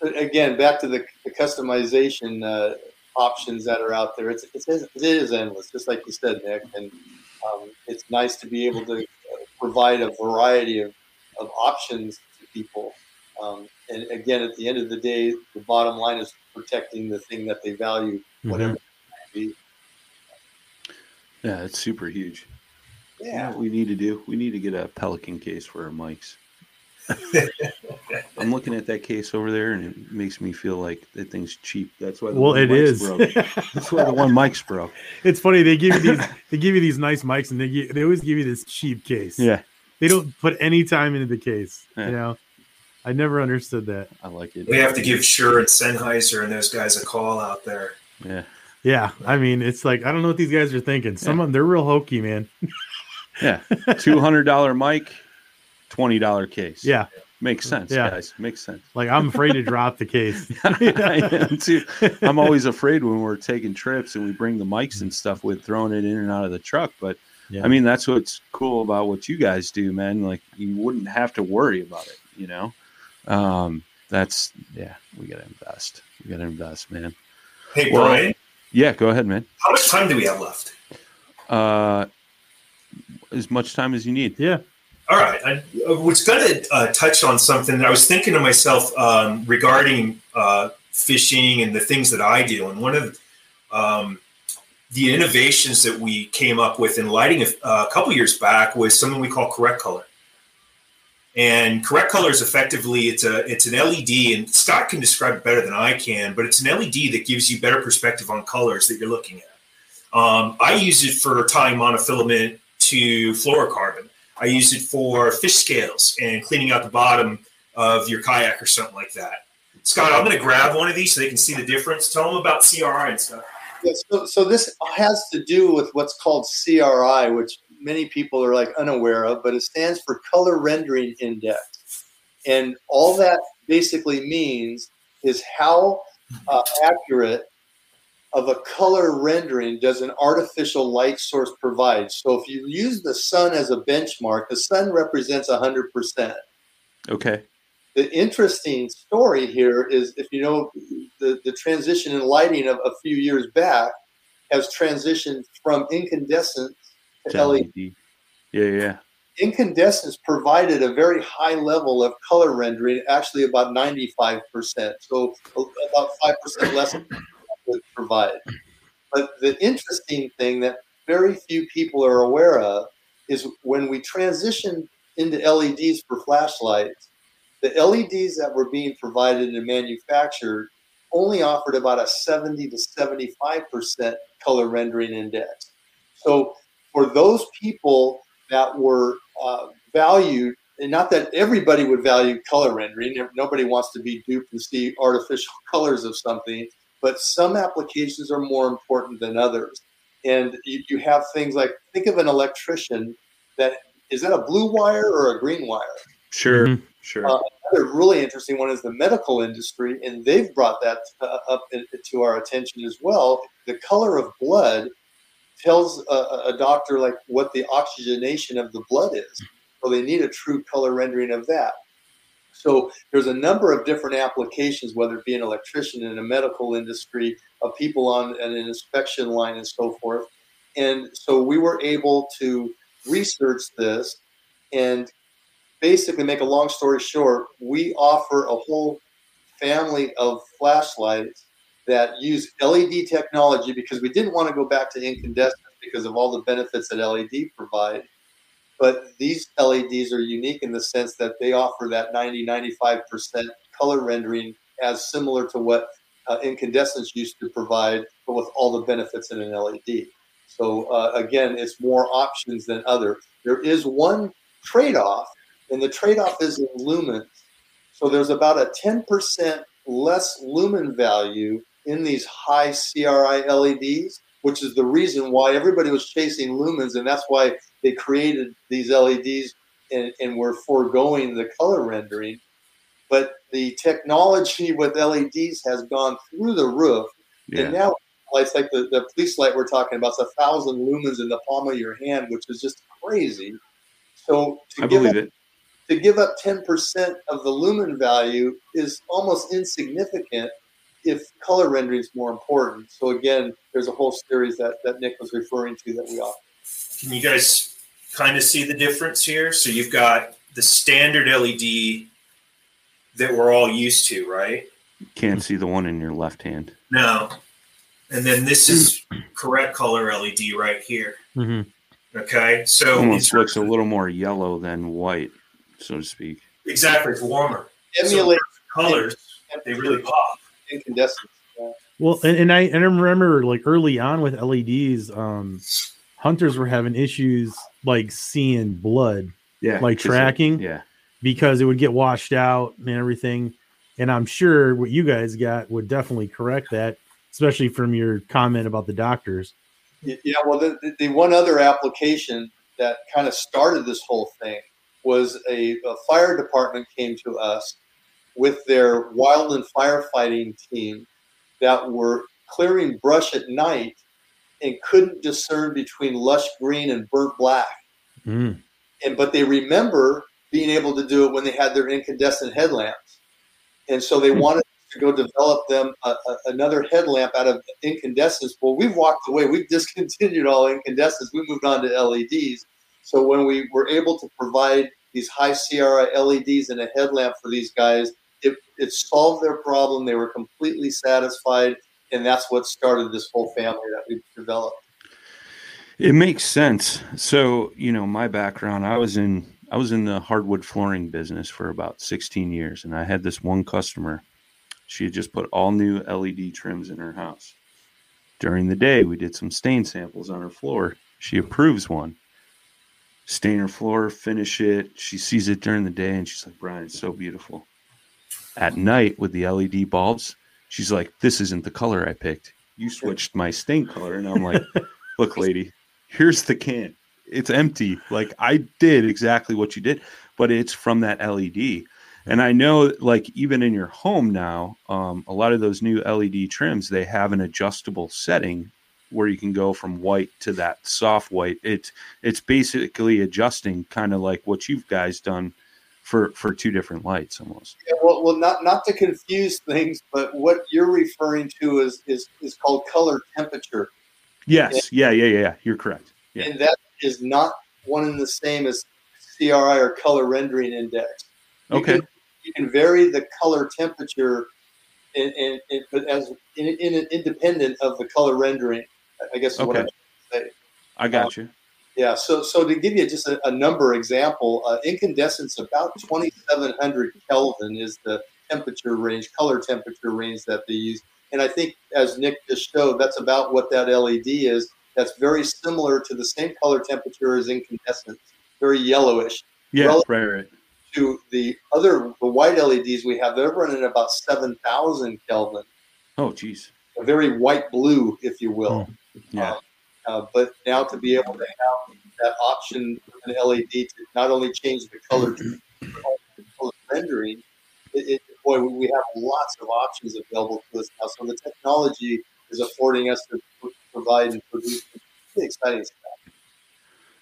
again, back to the, the customization uh, options that are out there. It's, it's it is endless, just like you said, Nick. And um, it's nice to be able to provide a variety of, of options to people. Um, and again, at the end of the day, the bottom line is protecting the thing that they value, whatever mm-hmm. it might be. Yeah, it's super huge. Yeah, you know what we need to do. We need to get a Pelican case for our mics. I'm looking at that case over there, and it makes me feel like that thing's cheap. That's why. The well, it Mike's is. Broke. That's why the one Mike's broke. It's funny they give you these. They give you these nice mics, and they give, they always give you this cheap case. Yeah. They don't put any time into the case. Yeah. You know, I never understood that. I like it. We have to give Schur and Sennheiser and those guys a call out there. Yeah. Yeah. I mean, it's like I don't know what these guys are thinking. Some yeah. of them, they're real hokey, man. Yeah. Two hundred dollar mic, twenty dollar case. Yeah. Makes sense, yeah. guys. Makes sense. Like, I'm afraid to drop the case. I am too. I'm always afraid when we're taking trips and we bring the mics and stuff with throwing it in and out of the truck. But, yeah. I mean, that's what's cool about what you guys do, man. Like, you wouldn't have to worry about it, you know? Um, that's, yeah, we got to invest. We got to invest, man. Hey, well, Brian. Yeah, go ahead, man. How much time do we have left? Uh, as much time as you need. Yeah. All right. I was going to uh, touch on something that I was thinking to myself um, regarding uh, fishing and the things that I do. And one of um, the innovations that we came up with in lighting a, a couple years back was something we call Correct Color. And Correct Color is effectively, it's a it's an L E D, and Scott can describe it better than I can, but it's an L E D that gives you better perspective on colors that you're looking at. Um, I use it for tying monofilament to fluorocarbon. I use it for fish scales and cleaning out the bottom of your kayak or something like that. Scott, I'm going to grab one of these so they can see the difference. Tell them about C R I and stuff. Yeah, so, so this has to do with what's called C R I, which many people are like unaware of, but it stands for Color Rendering Index. And all that basically means is how uh, accurate of a color rendering does an artificial light source provide. So if you use the sun as a benchmark, the sun represents one hundred percent. Okay. The interesting story here is, if you know, the, the transition in lighting of a few years back has transitioned from incandescent to L E D. Yeah, yeah. Incandescence provided a very high level of color rendering, actually about ninety-five percent. So about five percent less would provide. But the interesting thing that very few people are aware of is when we transitioned into L E Ds for flashlights, the L E Ds that were being provided and manufactured only offered about a seventy to seventy-five percent color rendering index. So for those people that were uh, valued, and not that everybody would value color rendering, nobody wants to be duped and see artificial colors of something, but some applications are more important than others. And you, you have things like, think of an electrician that, is that a blue wire or a green wire? Sure, mm-hmm. sure. Uh, another really interesting one is the medical industry, and they've brought that uh, up in, to our attention as well. The color of blood tells a, a doctor like what the oxygenation of the blood is. So they need a true color rendering of that. So there's a number of different applications, whether it be an electrician in a medical industry, of people on an inspection line and so forth. And so we were able to research this and basically make a long story short, we offer a whole family of flashlights that use L E D technology because we didn't want to go back to incandescent because of all the benefits that L E D provide. But these L E Ds are unique in the sense that they offer that ninety, ninety-five percent color rendering as similar to what uh, incandescents used to provide, but with all the benefits in an L E D. So uh, again, it's more options than other. There is one trade-off, and the trade-off is in lumens. So there's about a ten percent less lumen value in these high C R I L E Ds, which is the reason why everybody was chasing lumens, and that's why they created these L E Ds and, and were foregoing the color rendering. But the technology with L E Ds has gone through the roof. Yeah. And now lights like the, the police light we're talking about, it's a thousand lumens in the palm of your hand, which is just crazy. So to I give believe up, it. To give up ten percent of the lumen value is almost insignificant if color rendering is more important. So again, there's a whole series that, that Nick was referring to that we offer. Can you guys kind of see the difference here? So you've got the standard L E D that we're all used to, right? You can't see the one in your left hand. No. And then this is Correct Color L E D right here. Mm-hmm. Okay. So it almost looks a little more yellow than white, so to speak. Exactly. It's warmer. Emulate so colors. They really pop. Incandescent. Yeah. Well, and, and I and I remember like early on with L E Ds, um, hunters were having issues like seeing blood, yeah, like tracking, yeah, because it would get washed out and everything. And I'm sure what you guys got would definitely correct that, especially from your comment about the doctors. Yeah, well, the, the one other application that kind of started this whole thing was a, a fire department came to us with their wildland firefighting team that were clearing brush at night and couldn't discern between lush green and burnt black. Mm. And but they remember being able to do it when they had their incandescent headlamps. And so they wanted to go develop them a, a, another headlamp out of incandescents. Well, we've walked away. We've discontinued all incandescents. We moved on to L E Ds. So when we were able to provide these high C R I L E Ds and a headlamp for these guys, it, it solved their problem. They were completely satisfied. And that's what started this whole family that we've developed. It makes sense. So, you know, my background, I was in I was in the hardwood flooring business for about sixteen years, and I had this one customer. She had just put all new L E D trims in her house. During the day, we did some stain samples on her floor. She approves one. Stain her floor, finish it. She sees it during the day, and she's like, Brian, it's so beautiful. At night with the L E D bulbs, she's like, this isn't the color I picked. You switched my stain color. And I'm like, look, lady, here's the can. It's empty. Like, I did exactly what you did, but it's from that L E D. And I know, like, even in your home now, um, a lot of those new L E D trims, they have an adjustable setting where you can go from white to that soft white. It's it's basically adjusting, kind of like what you've guys done for for two different lights almost. Yeah, well, well, not not to confuse things, but what you're referring to is is is called color temperature. Yes. And, yeah. Yeah. Yeah. You're correct. Yeah. And that is not one and the same as C R I or color rendering index. You okay. Can, you can vary the color temperature, and in, in, in, as in, in, independent of the color rendering. I guess is okay. What I'm saying. I got um, you. Yeah. So, so to give you just a, a number example, uh, incandescence about twenty-seven hundred Kelvin is the temperature range, color temperature range that they use. And I think, as Nick just showed, that's about what that L E D is. That's very similar to the same color temperature as incandescent, very yellowish. Yeah, relative right, right. To the other, the white L E Ds we have, they're running about seven thousand Kelvin. Oh, geez. A very white blue, if you will. Oh, yeah. Um, uh, but now to be able to have that option with an L E D to not only change the color to the color rendering, it, it, boy, we have lots of options available to us now. So the technology is affording us to provide and produce really exciting stuff.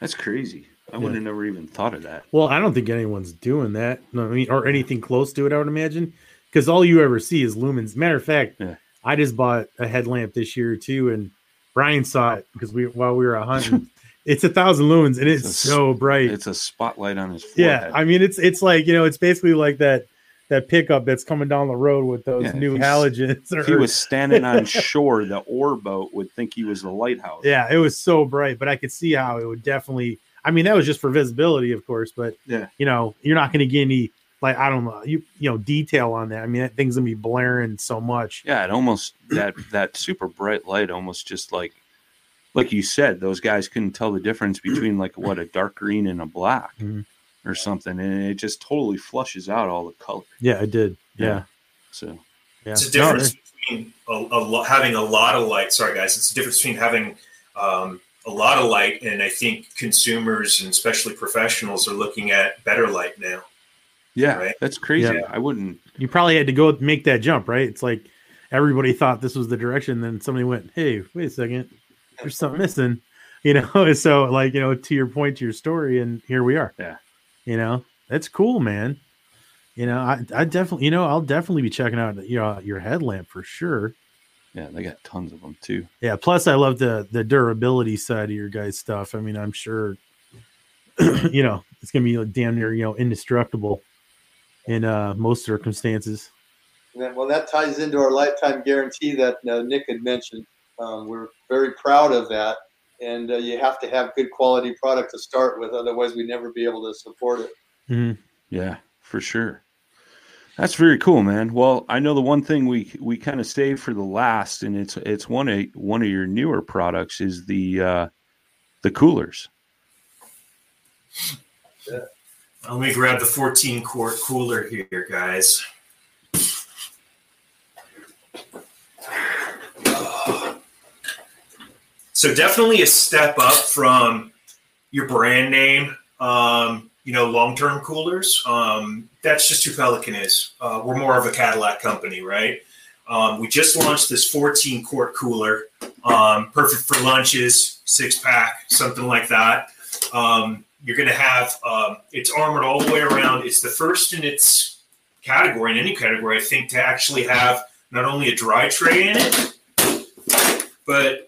That's crazy. I yeah. would have never even thought of that. Well, I don't think anyone's doing that. No, I mean, or anything close to it, I would imagine, because all you ever see is lumens. Matter of fact, yeah. I just bought a headlamp this year too, and Brian saw it because we while we were hunting. It's a thousand lumens, and it's, it's a, so bright. It's a spotlight on his forehead. Yeah, I mean, it's it's like, you know, it's basically like that. That pickup that's coming down the road with those yeah, new halogens. If he was standing on shore, the oar boat would think he was the lighthouse. Yeah, it was so bright, but I could see how it would definitely. I mean, that was just for visibility, of course, but yeah, you know, you're not going to get any, like, I don't know, you you know, detail on that. I mean, that thing's gonna be blaring so much. Yeah, it almost that that super bright light almost just like like you said, those guys couldn't tell the difference between like what a dark green and a black. Mm-hmm. Or something, and it just totally flushes out all the color. Yeah, it did. Yeah, yeah. So yeah. It's a difference between a, a lo- having a lot of light. Sorry, guys, it's a difference between having um, a lot of light, and I think consumers and especially professionals are looking at better light now. Yeah, right? That's crazy. Yeah. I wouldn't. You probably had to go make that jump, right? It's like everybody thought this was the direction, then somebody went, "Hey, wait a second, there's something missing," you know. So, like, you know, to your point, to your story, and here we are. Yeah. You know, that's cool, man. You know, I, I definitely, you know, I'll definitely be checking out your your headlamp for sure. Yeah, they got tons of them too. Yeah, plus I love the the durability side of your guys' stuff. I mean, I'm sure, you know, it's gonna be like damn near, you know, indestructible in uh, most circumstances. Yeah, well, that ties into our lifetime guarantee that uh, Nick had mentioned. Um, we're very proud of that. And uh, you have to have good quality product to start with. Otherwise, we'd never be able to support it. Mm-hmm. Yeah, for sure. That's very cool, man. Well, I know the one thing we we kind of saved for the last, and it's it's one of one of your newer products is the uh, the coolers. Yeah. Let me grab the fourteen quart cooler here, guys. So definitely a step up from your brand name, um, you know, long-term coolers. Um, that's just who Pelican is. Uh, we're more of a Cadillac company, right? Um, we just launched this fourteen quart cooler, um, perfect for lunches, six-pack, something like that. Um, you're going to have um, it's armored all the way around. It's the first in its category, in any category, I think, to actually have not only a dry tray in it, but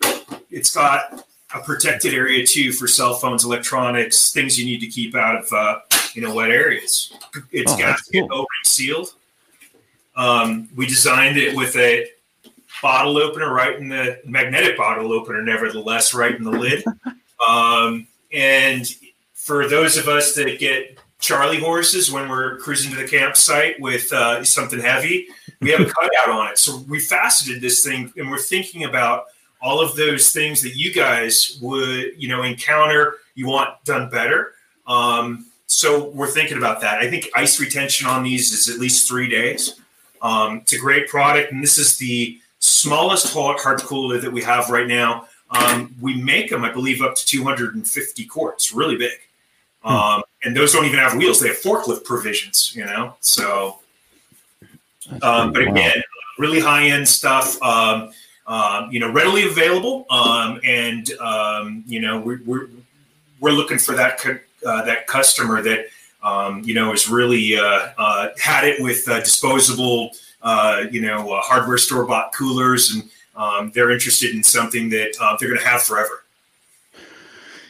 it's got a protected area, too, for cell phones, electronics, things you need to keep out of, uh, you know, wet areas. It's oh, got cool. O-ring sealed. Um, we designed it with a bottle opener right in the magnetic bottle opener, nevertheless, right in the lid. Um, and for those of us that get Charlie horses when we're cruising to the campsite with uh, something heavy, we have a cutout on it. So we faceted this thing, and we're thinking about all of those things that you guys would, you know, encounter, you want done better. Um, so we're thinking about that. I think ice retention on these is at least three days. Um, it's a great product, and this is the smallest hard cooler that we have right now. Um, we make them, I believe, up to two hundred fifty quarts, really big. Um, and those don't even have wheels. They have forklift provisions, you know. So, um, but again, really high-end stuff. Um, Um, you know, readily available, um, and um, you know, we're we're we're looking for that cu- uh, that customer that um, you know has really uh, uh, had it with uh, disposable, uh, you know, uh, hardware store bought coolers, and um, they're interested in something that uh, they're going to have forever.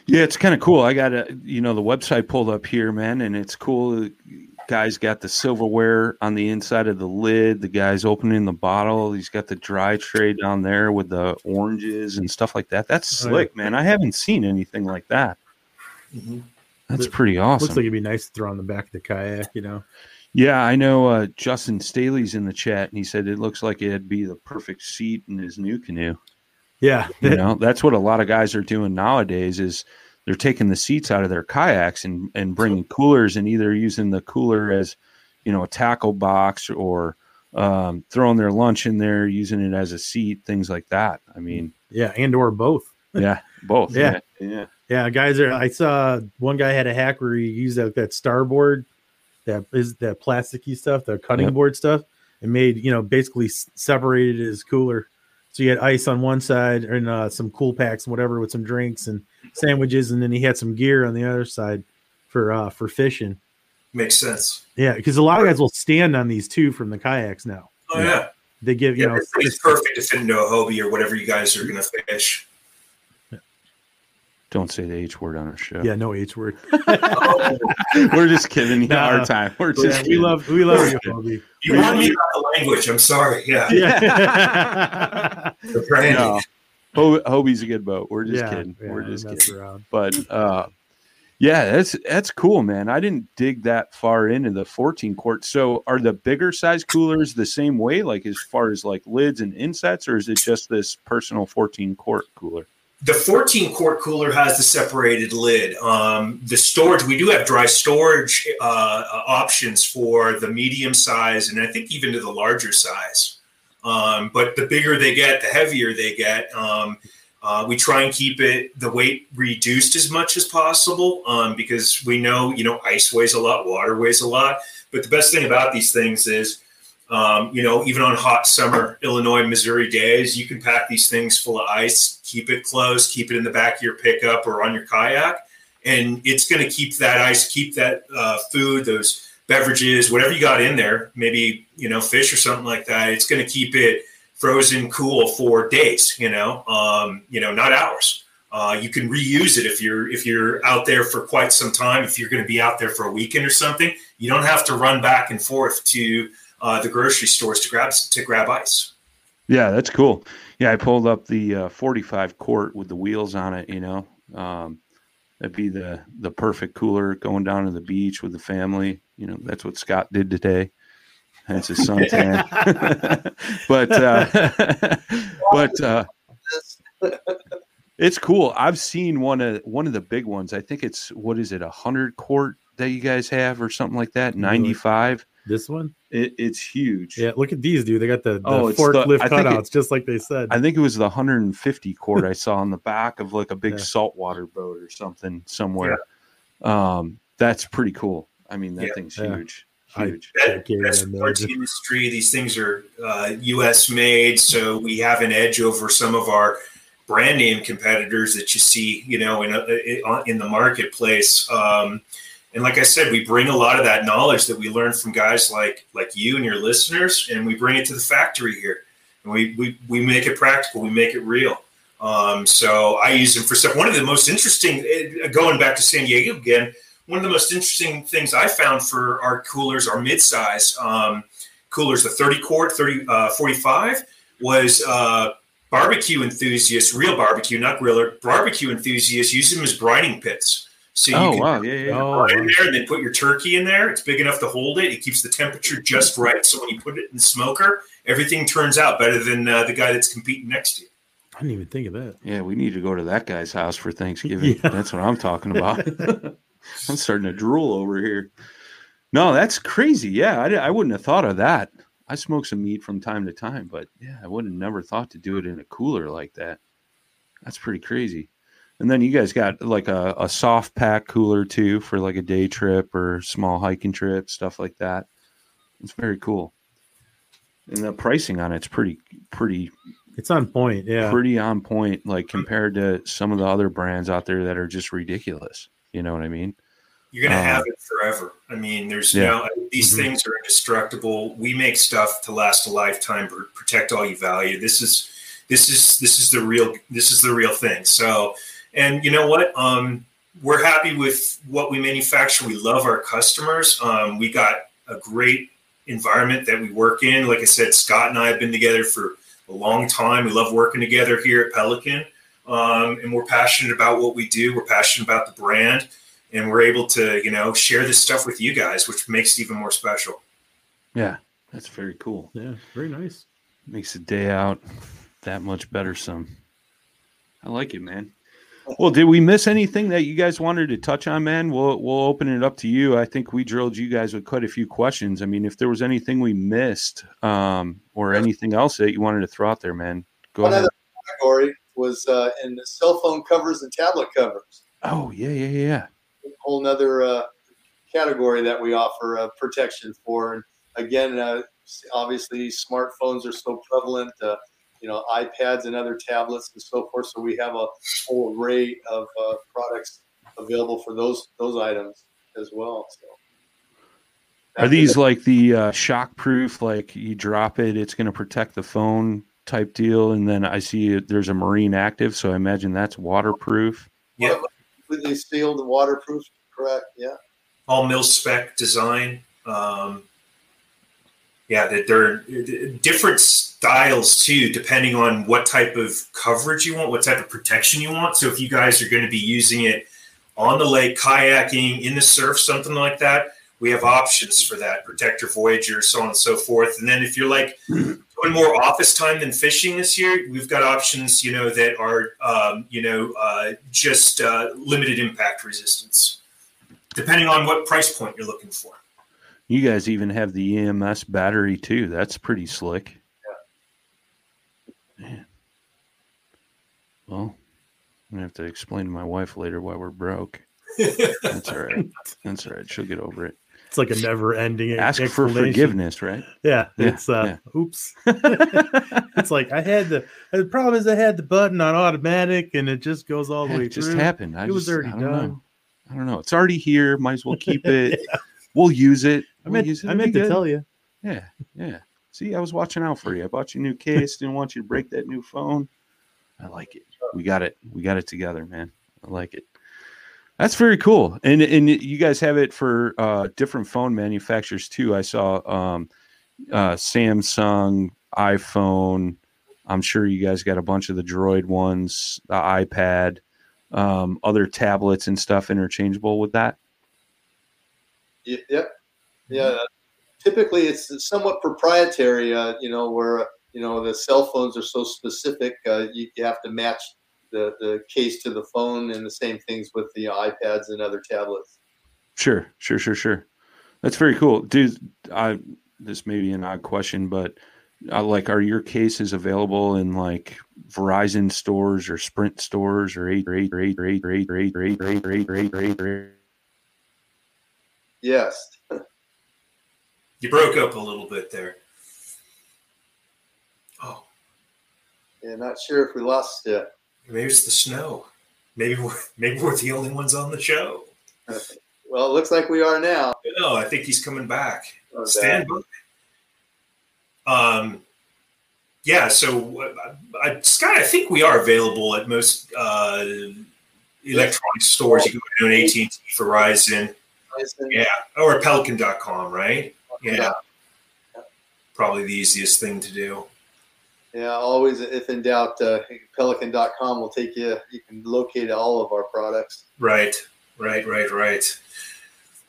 Yeah, it's kind of cool. I got a you know the website pulled up here, man, and it's cool. Guy's got the silverware on the inside of the lid. The guy's opening the bottle. He's got the dry tray down there with the oranges and stuff like that. That's slick, oh, yeah. man. I haven't seen anything like that. Mm-hmm. That's pretty awesome. Looks like it'd be nice to throw on the back of the kayak, you know? Yeah, I know uh, Justin Staley's in the chat, and he said it looks like it'd be the perfect seat in his new canoe. Yeah. You know, that's what a lot of guys are doing nowadays is – they're taking the seats out of their kayaks and, and bringing coolers and either using the cooler as, you know, a tackle box or um, throwing their lunch in there, using it as a seat, things like that. I mean, yeah. And, or both. Yeah. Both. yeah. yeah. Yeah. Yeah. Guys are, I saw one guy had a hack where he used that, that starboard, that is that plasticky stuff, the cutting yep. board stuff, and made, you know, basically separated his cooler. So you had ice on one side and uh, some cool packs and whatever with some drinks and sandwiches, and then he had some gear on the other side for uh, for fishing. Makes sense. Yeah, because a lot of guys will stand on these too from the kayaks now. Oh, yeah. yeah. They give, you yeah, know. It's perfect to fit into a Hobie or whatever you guys are going to fish. Yeah. Don't say the H word on our show. Yeah, no H word. oh. We're just kidding. You nah. our time. We're just yeah, we love we love you, Hobie. You warned me about the language. I'm sorry. Yeah. yeah. no, Hobie's a good boat. We're just yeah, kidding. Yeah, We're just kidding. Around. But uh, yeah, that's that's cool, man. I didn't dig that far into the fourteen quart. So, are the bigger size coolers the same way, like as far as like lids and insets, or is it just this personal fourteen quart cooler? The fourteen quart cooler has the separated lid. Um, the storage, we do have dry storage uh, options for the medium size and I think even to the larger size. Um, but the bigger they get, the heavier they get. Um, uh, we try and keep it the weight reduced as much as possible um, because we know, you know, ice weighs a lot, water weighs a lot. But the best thing about these things is, Um, you know, even on hot summer Illinois, Missouri days, you can pack these things full of ice, keep it closed, keep it in the back of your pickup or on your kayak, and it's going to keep that ice, keep that uh, food, those beverages, whatever you got in there, maybe, you know, fish or something like that. It's going to keep it frozen cool for days, you know, um, you know, not hours. Uh, you can reuse it if you're if you're out there for quite some time. If you're going to be out there for a weekend or something, you don't have to run back and forth to Uh, the grocery stores to grab to grab ice. Yeah, that's cool. Yeah, I pulled up the uh, forty-five quart with the wheels on it. You know, um, That'd be the the perfect cooler, going down to the beach with the family. You know, that's what Scott did today. That's his suntan. but uh, but uh, it's cool. I've seen one of one of the big ones. I think it's what is it, a hundred quart that you guys have or something like that? ninety-five. This one? It, it's huge. Yeah, look at these, dude. They got the, the oh, forklift the, cutouts, it, just like they said. I think it was the one hundred fifty quart I saw on the back of like a big yeah. saltwater boat or something somewhere. Yeah. Um, that's pretty cool. I mean, that yeah. thing's yeah. huge. Huge. That, that's parts industry. These things are uh, U S made, so we have an edge over some of our brand name competitors that you see, you know, in a, in the marketplace. Um, and like I said, we bring a lot of that knowledge that we learn from guys like like you and your listeners, and we bring it to the factory here. And we we we make it practical. We make it real. Um, so I use them for stuff. One of the most interesting, going back to San Diego again, one of the most interesting things I found for our coolers, our midsize um, coolers, the thirty quart, thirty, uh, forty-five, was uh, barbecue enthusiasts, real barbecue, not griller, barbecue enthusiasts use them as brining pits. So you oh, can wow. yeah, yeah. Oh, in there and then put your turkey in there. It's big enough to hold it. It keeps the temperature just right. So when you put it in the smoker, everything turns out better than uh, the guy that's competing next to you. I didn't even think of that. Yeah, we need to go to that guy's house for Thanksgiving. Yeah. That's what I'm talking about. I'm starting to drool over here. No, that's crazy. Yeah, I, I wouldn't have thought of that. I smoke some meat from time to time, but yeah, I wouldn't have never thought to do it in a cooler like that. That's pretty crazy. And then you guys got like a, a soft pack cooler too for like a day trip or small hiking trip, stuff like that. It's very cool. And the pricing on it's pretty, pretty. It's on point. Yeah. Pretty on point, like compared to some of the other brands out there that are just ridiculous. You know what I mean? You're going to um, have it forever. I mean, there's yeah. no, these mm-hmm. things are indestructible. We make stuff to last a lifetime, protect all you value. This is, this is, this is the real, this is the real thing. So, and you know what? Um, we're happy with what we manufacture. We love our customers. Um, we got a great environment that we work in. Like I said, Scott and I have been together for a long time. We love working together here at Pelican. Um, and we're passionate about what we do. We're passionate about the brand, and we're able to, you know, share this stuff with you guys, which makes it even more special. Yeah, that's very cool. Yeah, very nice. Makes the day out that much better. Some, I like it, man. Well, did we miss anything that you guys wanted to touch on, man? We'll we'll open it up to you. I think we drilled you guys with quite a few questions. I mean, if there was anything we missed, um, or anything else that you wanted to throw out there, man, go One ahead. Category was uh, in the cell phone covers and tablet covers. Oh, yeah, yeah, yeah. A whole nother uh, category that we offer uh, protection for. And again, uh, obviously, smartphones are so prevalent, uh, you know, iPads and other tablets and so forth. So we have a whole array of uh, products available for those those items as well. So. Are these like the uh, shockproof, like you drop it, it's going to protect the phone type deal? And then I see there's a Marine Active, so I imagine that's waterproof. Yeah, completely sealed and waterproof. Correct. Yeah, all mil spec design. Um, yeah, that they're different styles too, depending on what type of coverage you want, what type of protection you want. So if you guys are going to be using it on the lake, kayaking, in the surf, something like that, we have options for that. Protect your Voyager, so on and so forth. And then if you're like doing more office time than fishing this year, we've got options, you know, that are, um, you know, uh, just uh, limited impact resistance, depending on what price point you're looking for. You guys even have the E M S battery too. That's pretty slick. Yeah. Man. Well, I'm going to have to explain to my wife later why we're broke. That's all right. That's all right. She'll get over it. It's like a never-ending ask for forgiveness, right? Yeah, yeah it's uh, yeah. oops. It's like I had the the problem is I had the button on automatic, and it just goes all the way. It just through. happened. I it just, was already I done. Know. I don't know. It's already here. Might as well keep it. yeah. We'll use it. I meant, we'll use it. I meant to good. tell you. Yeah, yeah. See, I was watching out for you. I bought you a new case. Didn't want you to break that new phone. I like it. We got it. We got it together, man. I like it. That's very cool. And and you guys have it for uh, different phone manufacturers too. I saw um, uh, Samsung, iPhone. I'm sure you guys got a bunch of the Droid ones, the iPad. um, other tablets and stuff interchangeable with that? Yep. Yeah, yeah. yeah. Typically, it's somewhat proprietary, uh, you know, where, you know, the cell phones are so specific, uh, you, you have to match the, the case to the phone, and the same things with the iPads and other tablets. Sure, sure, sure, sure. That's very cool. Dude, I, this may be an odd question, but I, like, are your cases available in like Verizon stores or Sprint stores or eight, or eight, or eight, or eight, or eight, or eight, or eight, or eight, or eight, or eight, or eight, or eight? Yes. You broke up a little bit there. Oh. Yeah, not sure if we lost it. Maybe it's the snow. Maybe we're, maybe we're the only ones on the show. Well, it looks like we are now. No, I think he's coming back. Oh, Stand by. Um, yeah, so, uh, I, Scott, I think we are available at most uh, electronic stores. You can go to an A T and T, Verizon. Yeah, or Pelican dot com, right? Yeah. yeah, probably the easiest thing to do. Yeah, always, if in doubt, uh, Pelican dot com will take you. You can locate all of our products. Right, right, right, right.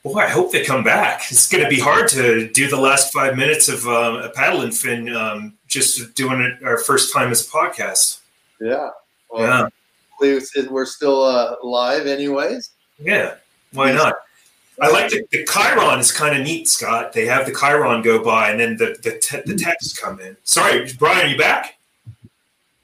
Boy, I hope they come back. It's going to be hard to do the last five minutes of um, a Paddle and Fin um, just doing it our first time as a podcast. Yeah. Well, yeah. We're still uh, live anyways. Yeah, why not? I like the, the Chiron is kind of neat, Scott. They have the Chiron go by, and then the the, te- the text come in. Sorry, Brian, are you back?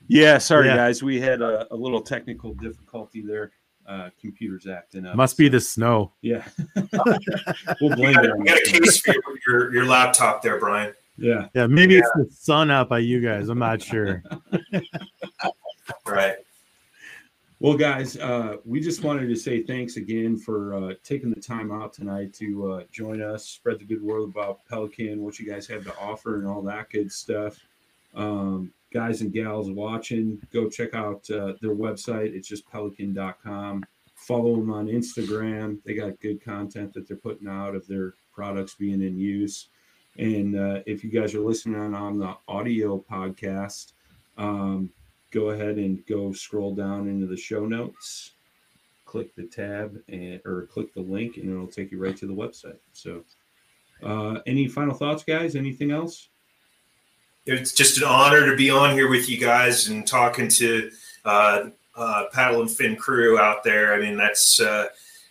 Yeah, sorry, yeah. guys. We had a, a little technical difficulty there. Uh, computer's acting up. Must so. be the snow. Yeah. We'll blame it. We got a case for your, your, your laptop there, Brian. Yeah. Yeah, maybe yeah. it's the sun out by you guys. I'm not sure. Right. Well, guys, uh, we just wanted to say thanks again for uh, taking the time out tonight to uh, join us, spread the good word about Pelican, what you guys have to offer, and all that good stuff. Um, guys and gals watching, go check out uh, their website. It's just pelican dot com. Follow them on Instagram. They got good content that they're putting out of their products being in use. And uh, if you guys are listening on the audio podcast, um, go ahead and go scroll down into the show notes, click the tab and or click the link, and it'll take you right to the website. So uh, any final thoughts, guys? Anything else? It's just an honor to be on here with you guys and talking to uh, uh, Paddle and Fin crew out there. I mean, that's uh,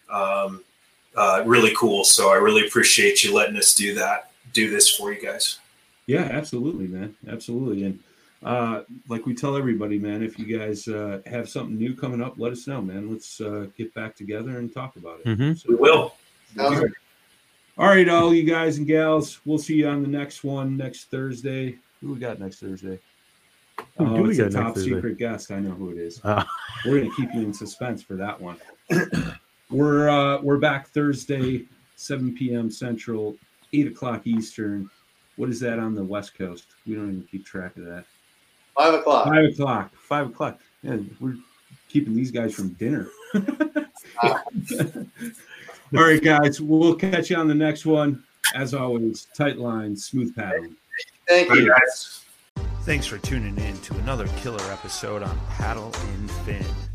um, uh, really cool. So I really appreciate you letting us do that, do this for you guys. Yeah, absolutely, man. Absolutely. And Uh, like we tell everybody, man, if you guys uh, have something new coming up, let us know, man. Let's uh, get back together and talk about it. Mm-hmm. So, we will. All right. all right, all you guys and gals, we'll see you on the next one next Thursday. Who we got next Thursday? Who do uh, we it's got a top secret guest. I know who it is. Uh. We're gonna keep you in suspense for that one. we're uh, we're back Thursday, seven p.m. Central, eight o'clock Eastern. What is that on the West Coast? We don't even keep track of that. Five o'clock. Five o'clock. Five o'clock. Yeah, we're keeping these guys from dinner. All right, guys. We'll catch you on the next one. As always, tight line, smooth paddling. Thank you, guys. Thanks for tuning in to another killer episode on Paddle and Fin.